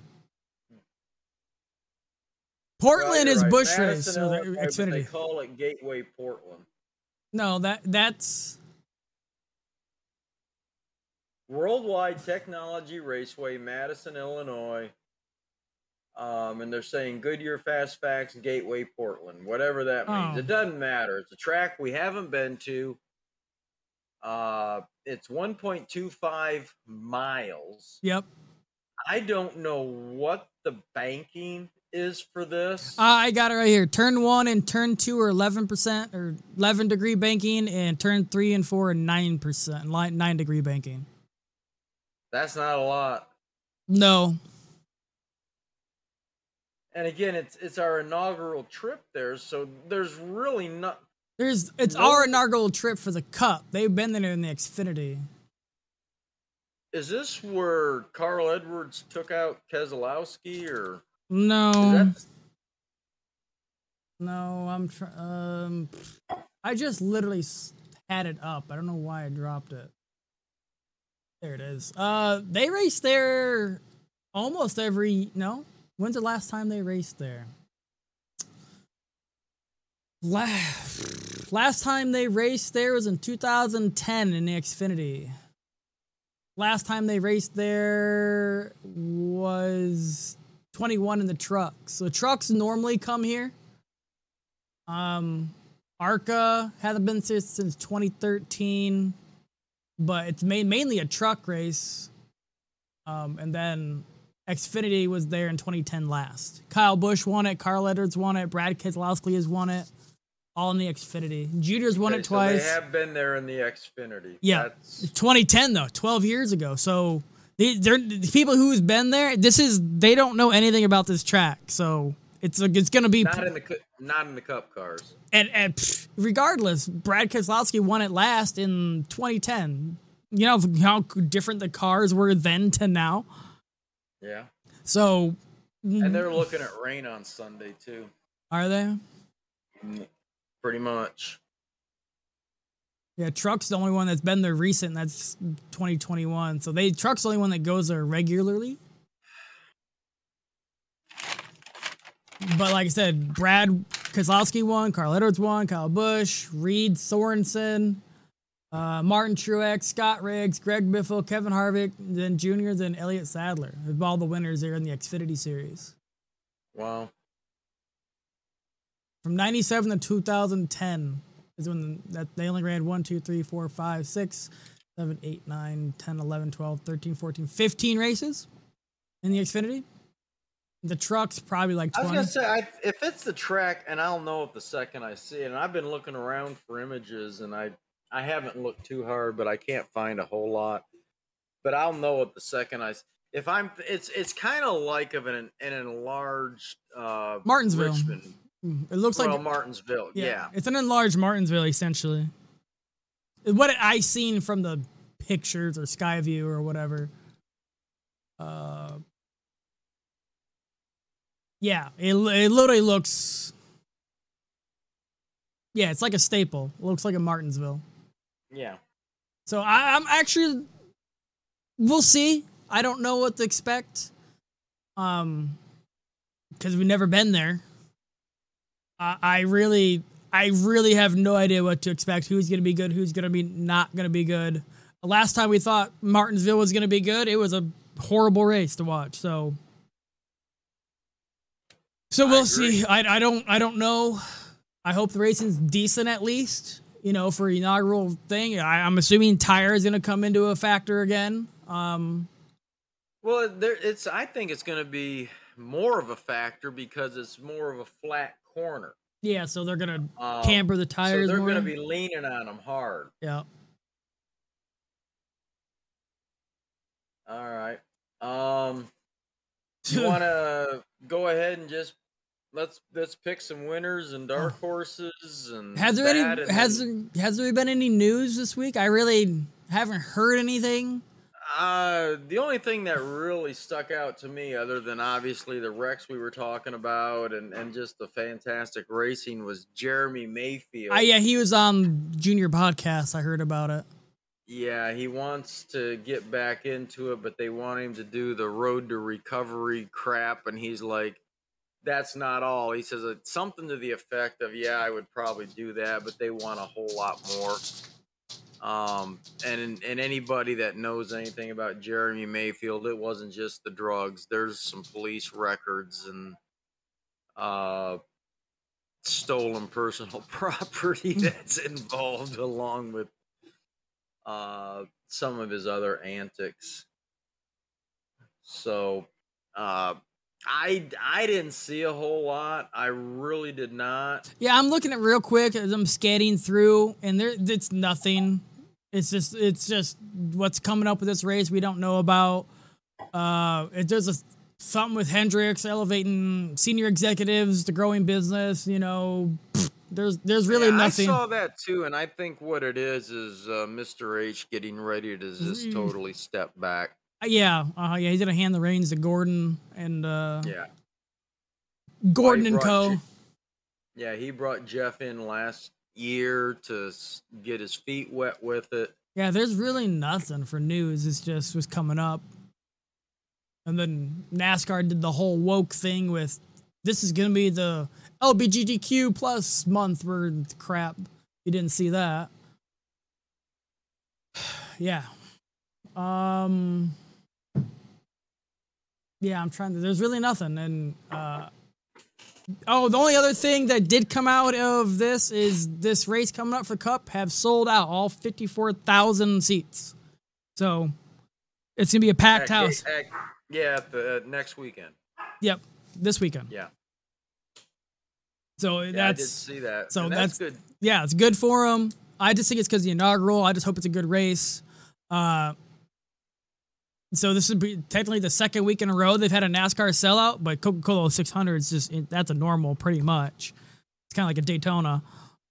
Portland right, is right. Busch race, so the Xfinity. They call it Gateway Portland. No, that that's Worldwide Technology Raceway, Madison, Illinois. Um, and they're saying Goodyear Fast Facts, Gateway Portland, whatever that means. Oh. It doesn't matter. It's a track we haven't been to. Uh, it's one point two five miles. Yep. I don't know what the banking is for this. Uh, I got it right here. Turn one and turn two are eleven percent or eleven degree banking, and turn three and four are nine percent, nine degree banking. That's not a lot. No. And again, it's it's our inaugural trip there, so there's really not. There's it's no, our inaugural trip for the Cup. They've been there in the Xfinity. Is this where Carl Edwards took out Keselowski, or? No, no, I'm trying. Um, I just literally had it up. I don't know why I dropped it. There it is. Uh, they race there almost every... No? When's the last time they raced there? Last, last time they raced there was in two thousand ten in the Xfinity. Last time they raced there was twenty-one in the trucks. So trucks normally come here. Um, ARCA hasn't been since, since twenty thirteen, but it's ma- mainly a truck race. Um, and then Xfinity was there in twenty ten last. Kyle Busch won it. Carl Edwards won it. Brad Keselowski has won it. All in the Xfinity. Jeter's won okay, it twice. So they have been there in the Xfinity. Yeah. That's... twenty ten, though. twelve years ago. So they, they're, the people who's been there, this is, they don't know anything about this track. So it's a, it's going to be... Not in the not in the cup cars. And, and pff, regardless, Brad Keselowski won it last in twenty ten. You know how different the cars were then to now? Yeah. So... And they're looking at rain on Sunday, too. Are they? Mm. Pretty much. Yeah, truck's the only one that's been there recent. That's twenty twenty-one. So they truck's the only one that goes there regularly. But like I said, Brad Keselowski won, Carl Edwards won, Kyle Busch, Reed Sorensen, uh, Martin Truex, Scott Riggs, Greg Biffle, Kevin Harvick, then Junior, then Elliott Sadler. All the winners there in the Xfinity Series. Wow. From ninety-seven to two thousand ten is when that they only ran one, two, three, four, five, six, seven, eight, nine, ten, eleven, twelve, thirteen, fourteen, fifteen races in the Xfinity. The truck's probably like twenty. I was going to say, I, if it's the track, and I'll know it the second I see it, and I've been looking around for images, and I, I haven't looked too hard, but I can't find a whole lot. But I'll know it the second I see. If I'm, it's it's kind of like of an, an enlarged uh, Martinsville. Richmond. It looks well, like Martinsville. Yeah, yeah, it's an enlarged Martinsville essentially. What I seen from the pictures or Skyview or whatever. Uh, yeah, it it literally looks. Yeah, it's like a staple. It looks like a Martinsville. Yeah. So I, I'm actually. We'll see. I don't know what to expect. Um, because we've never been there. Uh, I really, I really have no idea what to expect. Who's going to be good? Who's going to be not going to be good? The last time we thought Martinsville was going to be good, it was a horrible race to watch. So, so we'll I see. I, I don't, I don't know. I hope the racing's decent at least. You know, for inaugural thing. I, I'm assuming tire is going to come into a factor again. Um, well, there, it's. I think it's going to be more of a factor because it's more of a flat corner. Yeah, so they're gonna um, camber the tires. So they're more. Gonna be leaning on them hard. Yeah. All right. Um, you wanna go ahead and just let's let's pick some winners and dark horses and has there any and has there, has there been any news this week? I really haven't heard anything. Uh, the only thing that really stuck out to me, other than obviously the wrecks we were talking about and, and just the fantastic racing, was Jeremy Mayfield. Uh, yeah, he was on Junior Podcast. I heard about it. Yeah, he wants to get back into it, but they want him to do the road to recovery crap, and he's like, that's not all. He says it's something to the effect of, yeah, I would probably do that, but they want a whole lot more. Um, and, and anybody that knows anything about Jeremy Mayfield, it wasn't just the drugs. There's some police records and, uh, stolen personal property that's involved along with, uh, some of his other antics. So, uh, I, I didn't see a whole lot. I really did not. Yeah, I'm looking at it real quick as I'm scanning through, and there it's nothing. It's just it's just what's coming up with this race we don't know about. Uh, if there's a something with Hendricks elevating senior executives to growing business, you know, pfft, there's there's really yeah, nothing. I saw that too, and I think what it is is uh, Mister H getting ready to just mm-hmm. totally step back. Yeah, uh, yeah, he's gonna hand the reins to Gordon and uh, yeah, Gordon well, and Co. Je- yeah, he brought Jeff in last year to get his feet wet with it. Yeah, there's really nothing for news. It's just was coming up. And then NASCAR did the whole woke thing with this is going to be the L G B T Q plus month or crap. You didn't see that. Yeah. Um, yeah, I'm trying to, there's really nothing. And, uh, oh, the only other thing that did come out of this is this race coming up for Cup have sold out all fifty-four thousand seats. So it's going to be a packed at, house. At, at, yeah. The, uh, next weekend. Yep. This weekend. Yeah. So yeah, that's, I did see that. So that's, that's good. Yeah. It's good for them. I just think it's because the inaugural, I just hope it's a good race. Uh, So this would be technically the second week in a row they've had a NASCAR sellout, but Coca-Cola six hundred is just, that's a normal pretty much. It's kind of like a Daytona.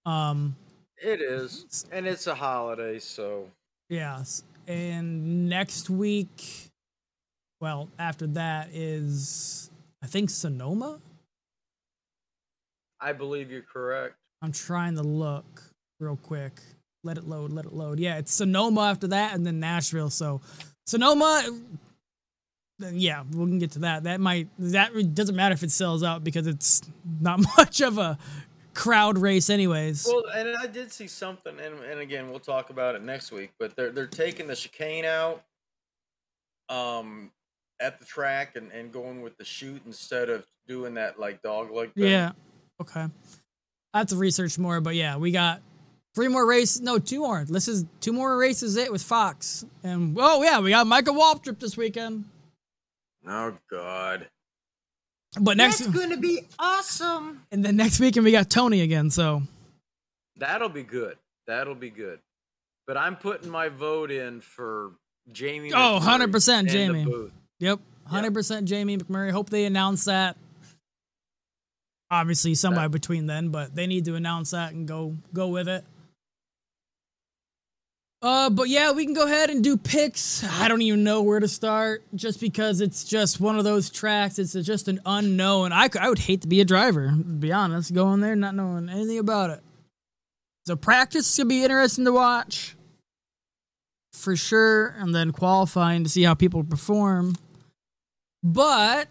Um, it is, and it's a holiday, so. Yes, and next week, well, after that is, I think, Sonoma? I believe you're correct. I'm trying to look real quick. Let it load, let it load. Yeah, it's Sonoma after that, and then Nashville, so... Sonoma, yeah, we can get to that. That might that doesn't matter if it sells out because it's not much of a crowd race, anyways. Well, and I did see something, and, and again, we'll talk about it next week. But they're they're taking the chicane out, um, at the track and, and going with the chute instead of doing that like dog leg thing. Yeah, okay. I have to research more, but yeah, we got. Three more races. No, two more. This is two more races it with Fox. And, oh, yeah, we got Michael Waltrip this weekend. Oh, God. But next That's going to be awesome. And then next weekend we got Tony again, so. That'll be good. That'll be good. But I'm putting my vote in for Jamie McMurray. Oh, one hundred percent Jamie. Yep, one hundred percent yep. Jamie McMurray. Hope they announce that. Obviously, somebody that. Between then, but they need to announce that and go go with it. Uh, but yeah, we can go ahead and do picks. I don't even know where to start just because it's just one of those tracks. It's just an unknown. I, I would hate to be a driver, to be honest, going there not knowing anything about it. So practice should be interesting to watch for sure. And then qualifying to see how people perform. But...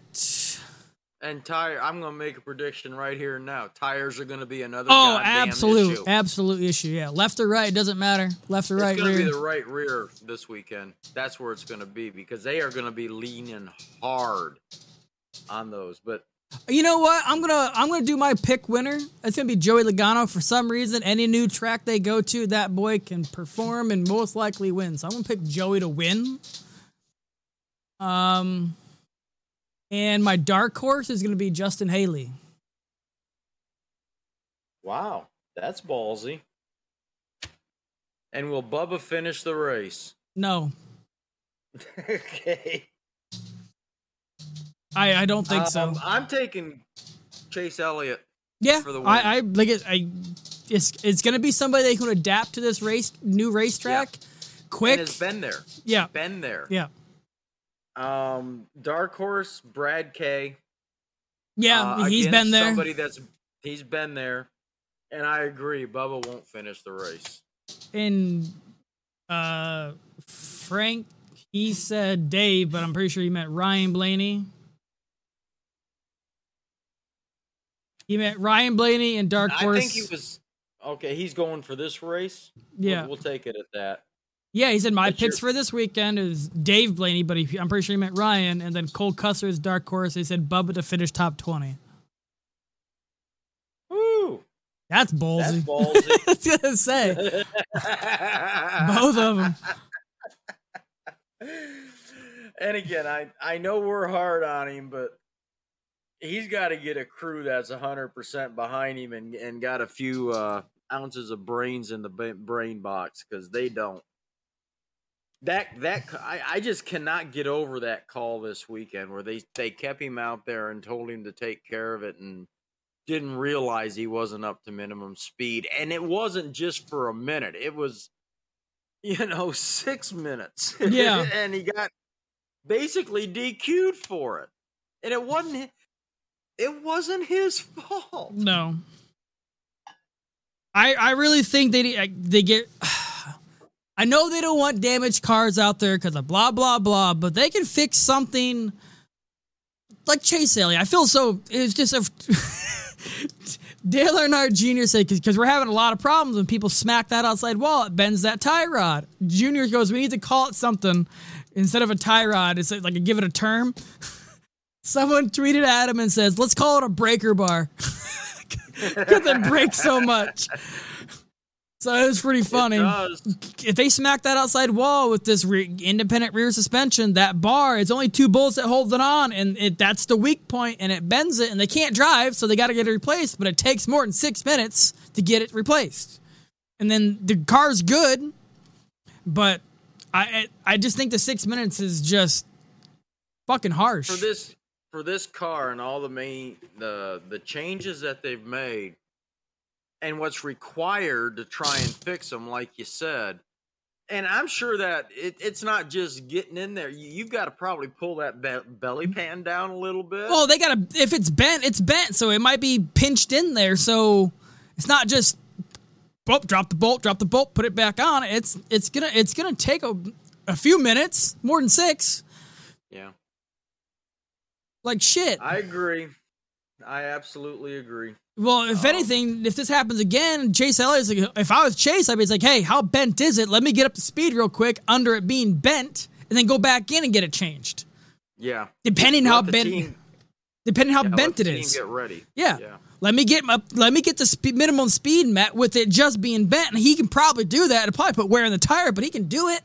And tire, I'm going to make a prediction right here and now. Tires are going to be another oh, goddamn absolute, issue. Oh, absolute, absolute issue, yeah. Left or right, doesn't matter. Left or right rear. It's going to be the right rear this weekend. That's where it's going to be because they are going to be leaning hard on those. But you know what? I'm going to I'm going to do my pick winner. It's going to be Joey Logano. For some reason, any new track they go to, that boy can perform and most likely win. So I'm going to pick Joey to win. Um... And my dark horse is going to be Justin Haley. Wow, that's ballsy. And will Bubba finish the race? No. Okay. I I don't think um, so. I'm taking Chase Elliott. Yeah, for the win. I I like it. I it's it's going to be somebody that can adapt to this race, new racetrack, yeah. Quick. And has been there. Yeah, been there. Yeah. Um, dark horse, Brad K. Yeah, uh, he's been there. Somebody that's he's been there, and I agree. Bubba won't finish the race. And uh, Frank, he said Dave, but I'm pretty sure he meant Ryan Blaney. He meant Ryan Blaney and dark horse. I think he was okay. He's going for this race. Yeah, we'll, we'll take it at that. Yeah, he said my That's picks your- for this weekend is Dave Blaney, but he, I'm pretty sure he meant Ryan. And then Cole Custer's dark horse. He said Bubba to finish top twenty. Woo! That's ballsy. That's ballsy. I was gonna say both of them. And again, I I know we're hard on him, but. He's got to get a crew that's one hundred percent behind him and, and got a few uh, ounces of brains in the brain box because they don't. That that I, I just cannot get over that call this weekend where they, they kept him out there and told him to take care of it and didn't realize he wasn't up to minimum speed. And it wasn't just for a minute. It was, you know, six minutes. Yeah. And he got basically D Q'd for it. And it wasn't it wasn't his fault. No. I, I really think they they get... I know they don't want damaged cars out there because of blah, blah, blah, but they can fix something like Chase Elliott. I feel so... It's just a... Dale Earnhardt Junior said, because we're having a lot of problems when people smack that outside wall, it bends that tie rod. Junior goes, we need to call it something. Instead of a tie rod, it's like a, give it a term. Someone tweeted at him and says, let's call it a breaker bar. Because it breaks so much. So it was pretty funny. If they smack that outside wall with this re- independent rear suspension, that bar, it's only two bolts that hold it on, and it, that's the weak point, and it bends it, and they can't drive, so they got to get it replaced, but it takes more than six minutes to get it replaced. And then the car's good, but I I just think the six minutes is just fucking harsh. For this for this car and all the main the the changes that they've made, and what's required to try and fix them, like you said. And I'm sure that it, it's not just getting in there. You, you've got to probably pull that be- belly pan down a little bit. Well, they got to, if it's bent, it's bent. So it might be pinched in there. So it's not just, oh, drop the bolt, drop the bolt, put it back on. It's it's gonna it's gonna take a, a few minutes, more than six. Yeah. Like shit. I agree. I absolutely agree. Well, if um, anything, if this happens again, Chase Elliott's like, if I was Chase, I'd be like, hey, how bent is it? Let me get up to speed real quick under it being bent, and then go back in and get it changed. Yeah. Depending let how bent team, depending how yeah, bent let the it team is. Get ready. Yeah. yeah. Let me get my let me get the spe- minimum speed met with it just being bent, and he can probably do that. It'll probably put wear in the tire, but he can do it.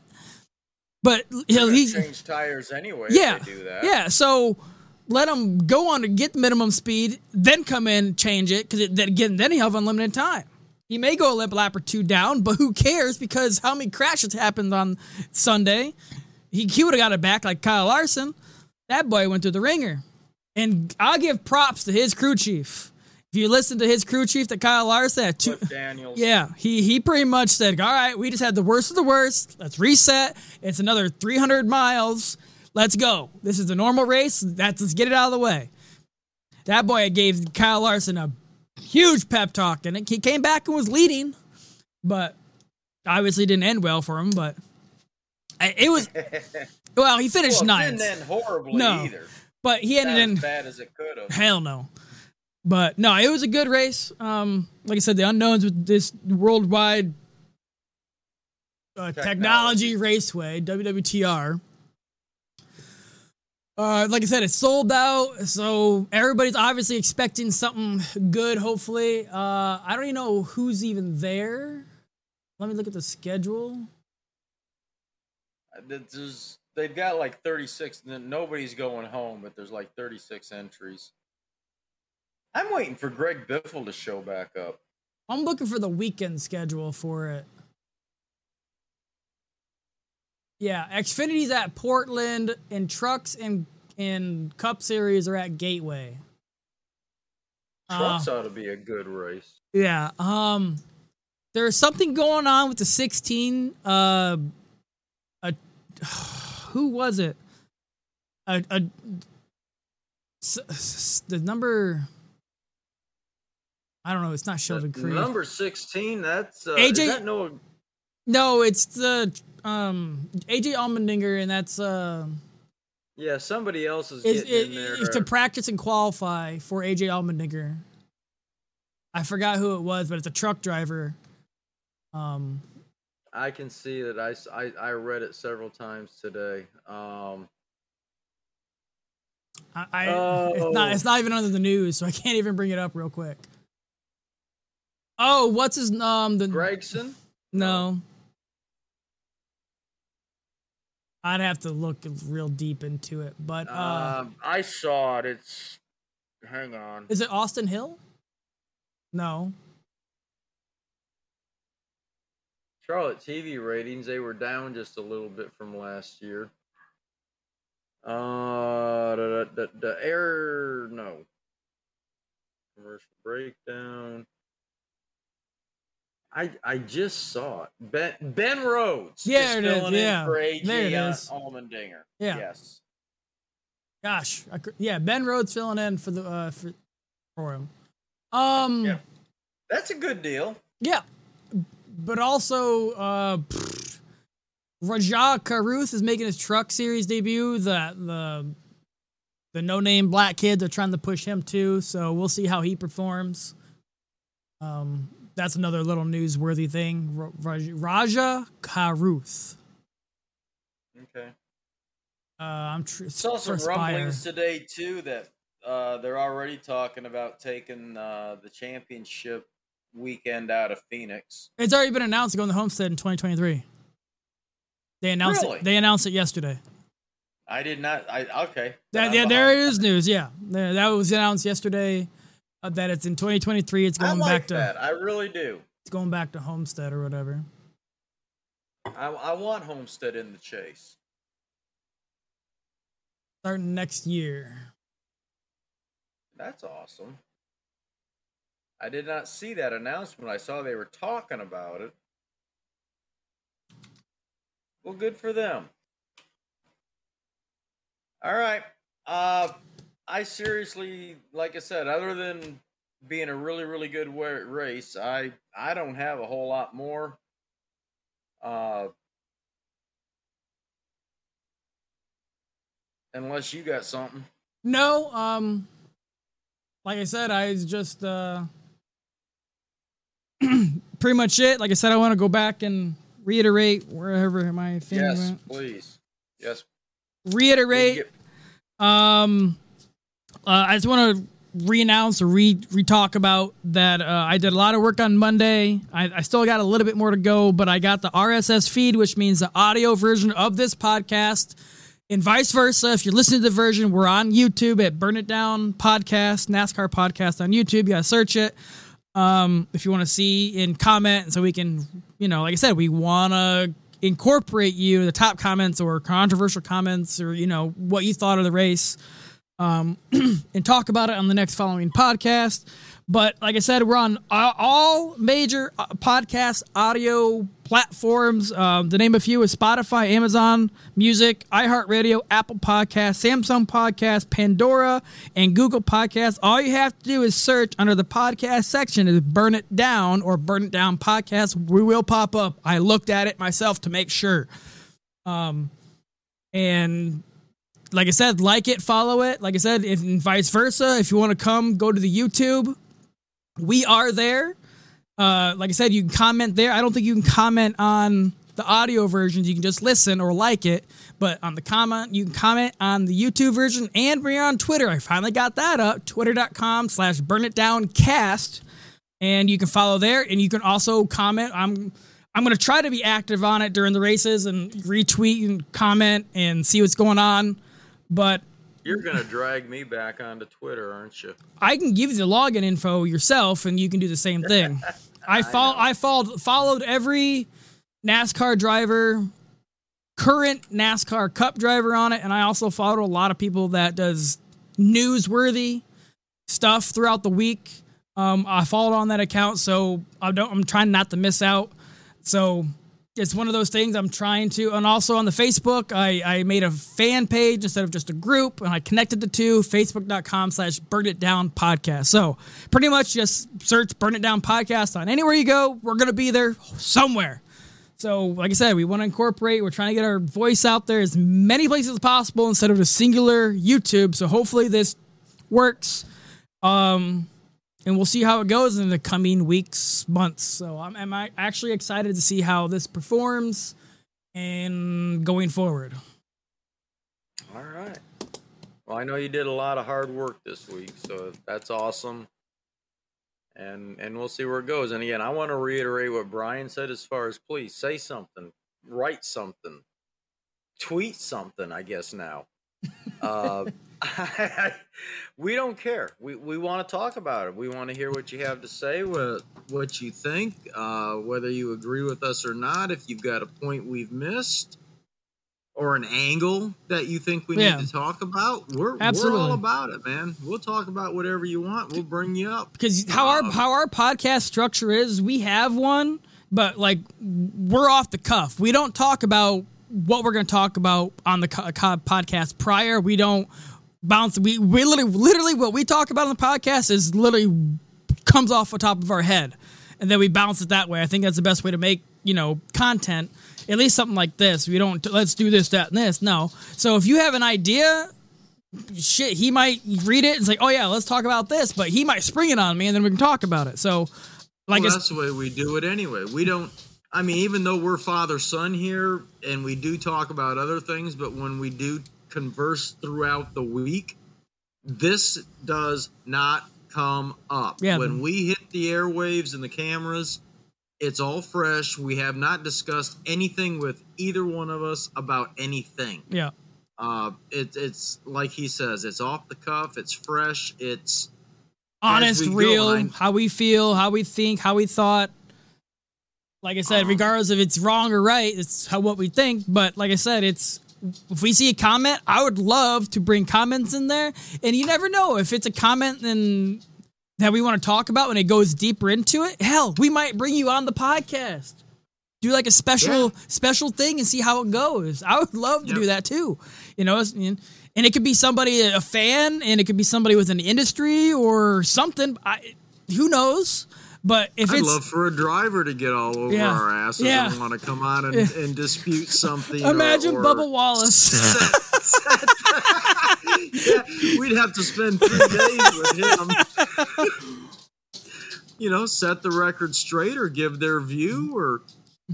But he'll he, change tires anyway yeah, if they do that. Yeah, so let them go on to get minimum speed, then come in, change it, because then again, then he'll have unlimited time. He may go a lap or two down, but who cares? Because how many crashes happened on Sunday? He, he would have got it back like Kyle Larson. That boy went through the ringer. And I'll give props to his crew chief. If you listen to his crew chief, that Kyle Larson, that two, Daniels. yeah, he he pretty much said, all right, we just had the worst of the worst. Let's reset. It's another three hundred miles. Let's go. This is a normal race. That's, let's get it out of the way. That boy gave Kyle Larson a huge pep talk, and he came back and was leading, but obviously didn't end well for him. But it was well, he finished well, ninth. Didn't end horribly no, either. But he ended in as bad as it could have. Hell no. But no, it was a good race. Um, like I said, the unknowns with this worldwide uh, technology. technology raceway, W W T R. Uh, like I said, it's sold out, so everybody's obviously expecting something good, hopefully. Uh, I don't even know who's even there. Let me look at the schedule. There's, they've got like thirty-six. Nobody's going home, but there's like thirty-six entries. I'm waiting for Greg Biffle to show back up. I'm looking for the weekend schedule for it. Yeah, Xfinity's at Portland, and trucks and and Cup Series are at Gateway. Trucks uh, ought to be a good race. Yeah. Um, there's something going on with the sixteen. Uh, a, who was it? A, a s- s- the number. I don't know. It's not Sheldon Creed. Number sixteen. That's uh, A J. That Noah? No, it's the. Um, A J Allmendinger, and that's uh, yeah, somebody else is getting it, in there. It's to practice and qualify for A J Allmendinger. I forgot who it was, but it's a truck driver. Um, I can see that I, I, I read it several times today. Um, I, I oh. it's not it's not even under the news, so I can't even bring it up real quick. Oh, what's his um the Gregson? No. I'd have to look real deep into it, but uh, uh, I saw it. It's hang on. Is it Austin Hill? No. Charlotte T V ratings, they were down just a little bit from last year. Uh, the, the, the error, no. Commercial breakdown. I, I just saw it. Ben, Ben Rhodes. Yeah, there it is. Yeah. There it is. Allmendinger. Yeah. Yes. Gosh. I, yeah, Ben Rhodes filling in for the uh, for, for him. Um, yeah. That's a good deal. Yeah. But also, uh, pfft, Rajah Karuth is making his Truck Series debut. The the the no-name black kids are trying to push him too, so we'll see how he performs. Um, that's another little newsworthy thing. Raj- Rajah Karuth. Okay. Uh, I'm tr- saw some rumblings today too that uh, they're already talking about taking uh, the championship weekend out of Phoenix. It's already been announced to go on the Homestead in twenty twenty-three. They announced really? it. They announced it yesterday. I did not. I okay. That, yeah, there is news. Yeah, that was announced yesterday. Uh, that it's in twenty twenty-three. It's going I like back to. That. I really do. It's going back to Homestead or whatever. I, I want Homestead in the chase. Starting next year. That's awesome. I did not see that announcement. I saw they were talking about it. Well, good for them. All right. Uh, I seriously, like I said, other than being a really, really good race, I, I don't have a whole lot more. Uh, unless you got something. No. Um, like I said, I just uh, pretty much it. Like I said, I want to go back and reiterate wherever my finger yes, went. Yes, please. Yes. Reiterate. Um, uh, I just want to re-announce or re- re-talk about that. Uh, I did a lot of work on Monday. I, I still got a little bit more to go, but I got the R S S feed, which means the audio version of this podcast, and vice versa. If you're listening to the version, we're on YouTube at Burn It Down Podcast, NASCAR Podcast on YouTube. You got to search it. Um, if you want to see and comment, so we can, you know, like I said, we want to incorporate you, the top comments or controversial comments or, you know, what you thought of the race, um, and talk about it on the next following podcast. But like I said, we're on all major podcast audio platforms. Um, the name of few is Spotify, Amazon Music, iHeartRadio, Apple Podcasts, Samsung Podcasts, Pandora, and Google Podcasts. All you have to do is search under the podcast section is Burn It Down or Burn It Down Podcast. We will pop up. I looked at it myself to make sure. Um, and like I said, like it, follow it. Like I said, if, and vice versa. If you want to come, go to the YouTube. We are there. Uh, like I said, you can comment there. I don't think you can comment on the audio versions. You can just listen or like it. But on the comment, you can comment on the YouTube version. And we're on Twitter. I finally got that up. Twitter.com slash burn it down cast. And you can follow there. And you can also comment. I'm I'm going to try to be active on it during the races and retweet and comment and see what's going on. But you're going to drag me back onto Twitter, aren't you? I can give you the login info yourself, and you can do the same thing. I, fo- I, I followed, followed every NASCAR driver, current NASCAR Cup driver on it, and I also followed a lot of people that does newsworthy stuff throughout the week. Um, I followed on that account, so I don't, I'm trying not to miss out. So it's one of those things I'm trying to, and also on the Facebook, I, I made a fan page instead of just a group, and I connected the two, facebook.com slash burn it down podcast. So pretty much just search Burn It Down Podcast on anywhere you go. We're going to be there somewhere. So like I said, we want to incorporate, we're trying to get our voice out there as many places as possible instead of a singular YouTube. So hopefully this works. Um, And we'll see how it goes in the coming weeks, months. So I'm, I'm actually excited to see how this performs and going forward. All right. Well, I know you did a lot of hard work this week, so that's awesome. And and we'll see where it goes. And again, I want to reiterate what Brian said as far as please say something, write something, tweet something, I guess now. Uh we don't care. We we want to talk about it. We want to hear what you have to say, what, what you think, uh, whether you agree with us or not, if you've got a point we've missed or an angle that you think we yeah. need to talk about. We're Absolutely. We're all about it, man. We'll talk about whatever you want. We'll bring you up. Because how uh, our how our podcast structure is, we have one, but like we're off the cuff. We don't talk about what we're going to talk about on the co- co- podcast prior. We don't bounce. We, we literally, literally what we talk about on the podcast is literally comes off the top of our head. and then we bounce it that way. I think that's the best way to make, you know, content, at least something like this. We don't, let's do this, that, and this. No. So if you have an idea, shit, he might read it and say, oh, yeah, let's talk about this. But he might spring it on me, and then we can talk about it. So, like, well, that's the way we do it anyway. We don't, I mean, even though we're father-son here, and we do talk about other things, but when we do converse throughout the week, this does not come up. Yeah. When we hit the airwaves and the cameras, it's all fresh. We have not discussed anything with either one of us about anything. Yeah. Uh, it, it's like he says, it's off the cuff. It's fresh. It's honest, real, I, how we feel, how we think, how we thought. Like I said, um, regardless if it's wrong or right, it's how, what we think. But like I said, it's, if we see a comment, I would love to bring comments in there. And you never know if it's a comment and that we want to talk about when it goes deeper into it. Hell, we might bring you on the podcast. Do like a special yeah. special thing and see how it goes. I would love to yep. do that too. You know, and it could be somebody, a fan, and it could be somebody within the industry or something. I, who knows? But if I'd it's, love for a driver to get all over yeah, our asses yeah. and want to come on and, yeah. and dispute something. Imagine or, or Bubba Wallace. Set, set, yeah, we'd have to spend three days with him. You know, set the record straight or give their view or,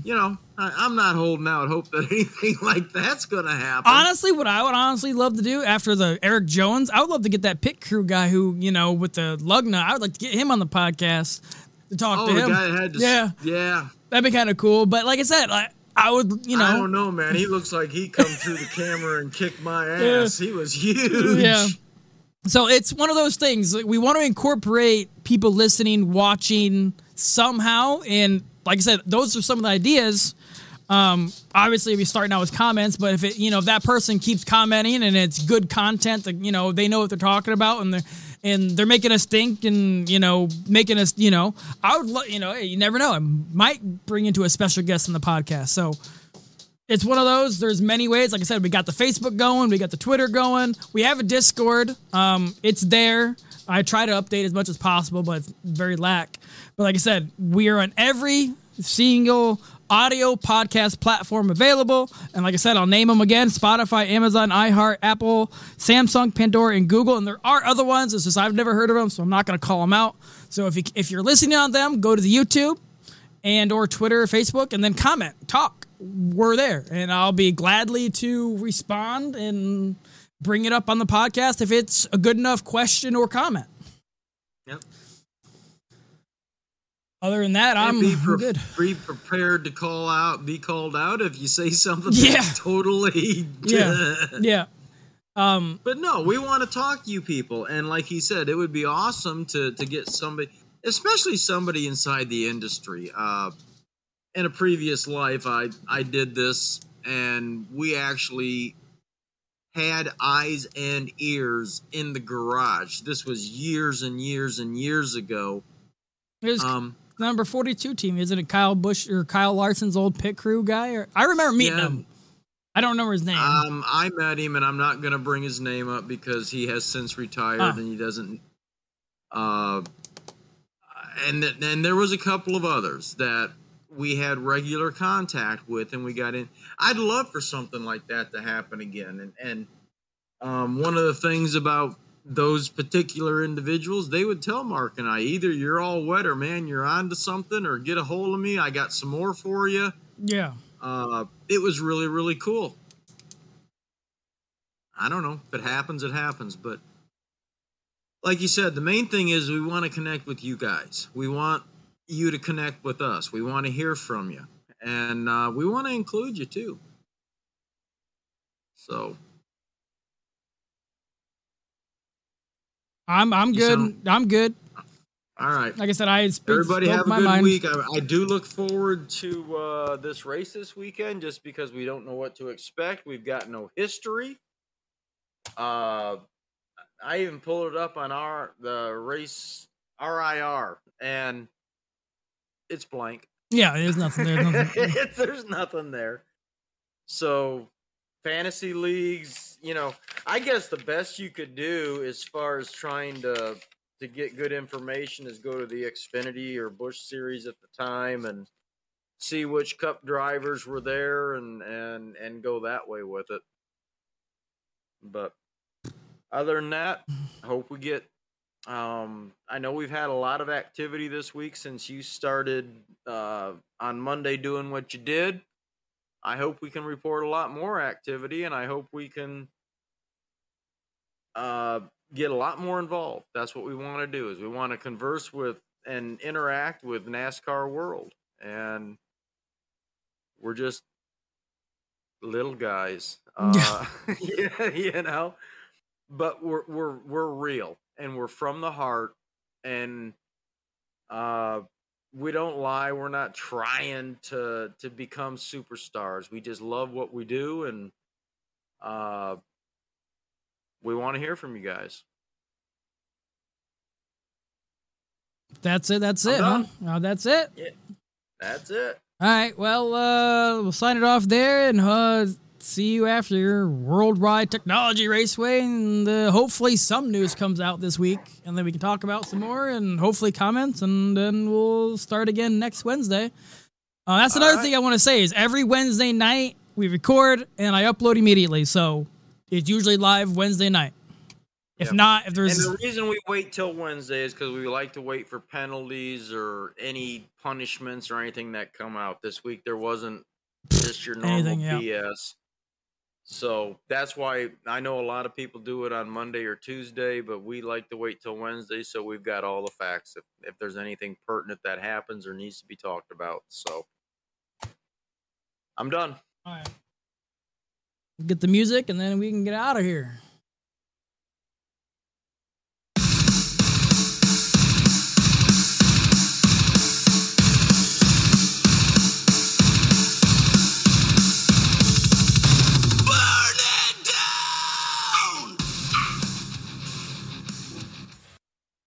you know, I, I'm not holding out hope that anything like that's going to happen. Honestly, what I would honestly love to do after the Eric Jones, I would love to get that pit crew guy who, you know, with the Lugna, I would like to get him on the podcast. To talk oh, to him. The guy had to yeah. S- yeah. That'd be kind of cool. But like I said, I, I would, you know. I don't know, man. He looks like he come through the camera and kicked my ass. Yeah. He was huge. Yeah. So it's one of those things. Like, we want to incorporate people listening, watching somehow. And like I said, those are some of the ideas. Um, obviously, we start now with comments. But if it, you know, if that person keeps commenting and it's good content, that, you know, they know what they're talking about and they're, and they're making us think and, you know, making us, you know, I would, lo- you know, you never know. I might bring into a special guest on the podcast. So it's one of those. There's many ways. Like I said, we got the Facebook going. We got the Twitter going. We have a Discord. Um, it's there. I try to update as much as possible, but it's very lack. But like I said, we are on every single audio podcast platform available. And like I said, I'll name them again: Spotify, Amazon, iHeart, Apple, Samsung, Pandora, and Google. And there are other ones. It's just I've never heard of them, so I'm not going to call them out. So if you, if you're listening on them, go to the YouTube and or Twitter, or Facebook, and then comment, talk. We're there, and I'll be gladly to respond and bring it up on the podcast if it's a good enough question or comment. Yep. Other than that, I'm, be pre- I'm good. Be prepared to call out, be called out if you say something yeah. that's totally... yeah, yeah. Um, but no, we want to talk to you people. And like he said, it would be awesome to, to get somebody, especially somebody inside the industry. Uh, in a previous life, I, I did this, and we actually had eyes and ears in the garage. This was years and years and years ago. Um, number forty-two team, isn't it? Kyle Busch or Kyle Larson's old pit crew guy? Or, I remember meeting yeah. him. I don't remember his name. Um, I met him, and I'm not going to bring his name up because he has since retired ah. and he doesn't. Uh, and th- and there was a couple of others that we had regular contact with, and we got in. I'd love for something like that to happen again. And and um, one of the things about those particular individuals, they would tell Mark and I, either you're all wet or, man, you're on to something, or get a hold of me. I got some more for you. Yeah. Uh, it was really, really cool. I don't know. If it happens, it happens. But like you said, the main thing is we want to connect with you guys. We want you to connect with us. We want to hear from you. And uh, we want to include you, too. So... I'm I'm good. Sound, I'm good. All right. Like I said, I speak, everybody have a good mind. week. I, I do look forward to uh, this race this weekend, just because we don't know what to expect. We've got no history. Uh, I even pulled it up on our the race R I R, and it's blank. Yeah, there's nothing there. Nothing. There's nothing there. So. Fantasy leagues, you know, I guess the best you could do as far as trying to to get good information is go to the Xfinity or Busch series at the time and see which Cup drivers were there and, and, and go that way with it. But other than that, I hope we get, um, I know we've had a lot of activity this week since you started uh, on Monday doing what you did. I hope we can report a lot more activity, and I hope we can uh, get a lot more involved. That's what we want to do, is we want to converse with and interact with NASCAR world. And we're just little guys, uh, yeah, you know, but we're, we're, we're real and we're from the heart, and uh, we don't lie. We're not trying to, to become superstars. We just love what we do. And uh, we want to hear from you guys. That's it. That's it. Huh? No, that's it. Yeah, that's it. All right. Well, uh, we'll sign it off there, and uh, see you after your Worldwide Technology Raceway. And uh, hopefully some news comes out this week, and then we can talk about some more and hopefully comments. And then we'll start again next Wednesday. Uh, that's another thing I want to say is every Wednesday night we record and I upload immediately. So it's usually live Wednesday night. If yep. not, if there's... And the reason we wait till Wednesday is because we like to wait for penalties or any punishments or anything that come out. This week there wasn't just your normal anything, yeah. B S. So that's why I know a lot of people do it on Monday or Tuesday, but we like to wait till Wednesday so we've got all the facts if, if there's anything pertinent that happens or needs to be talked about. So I'm done. All right. Get the music and then we can get out of here.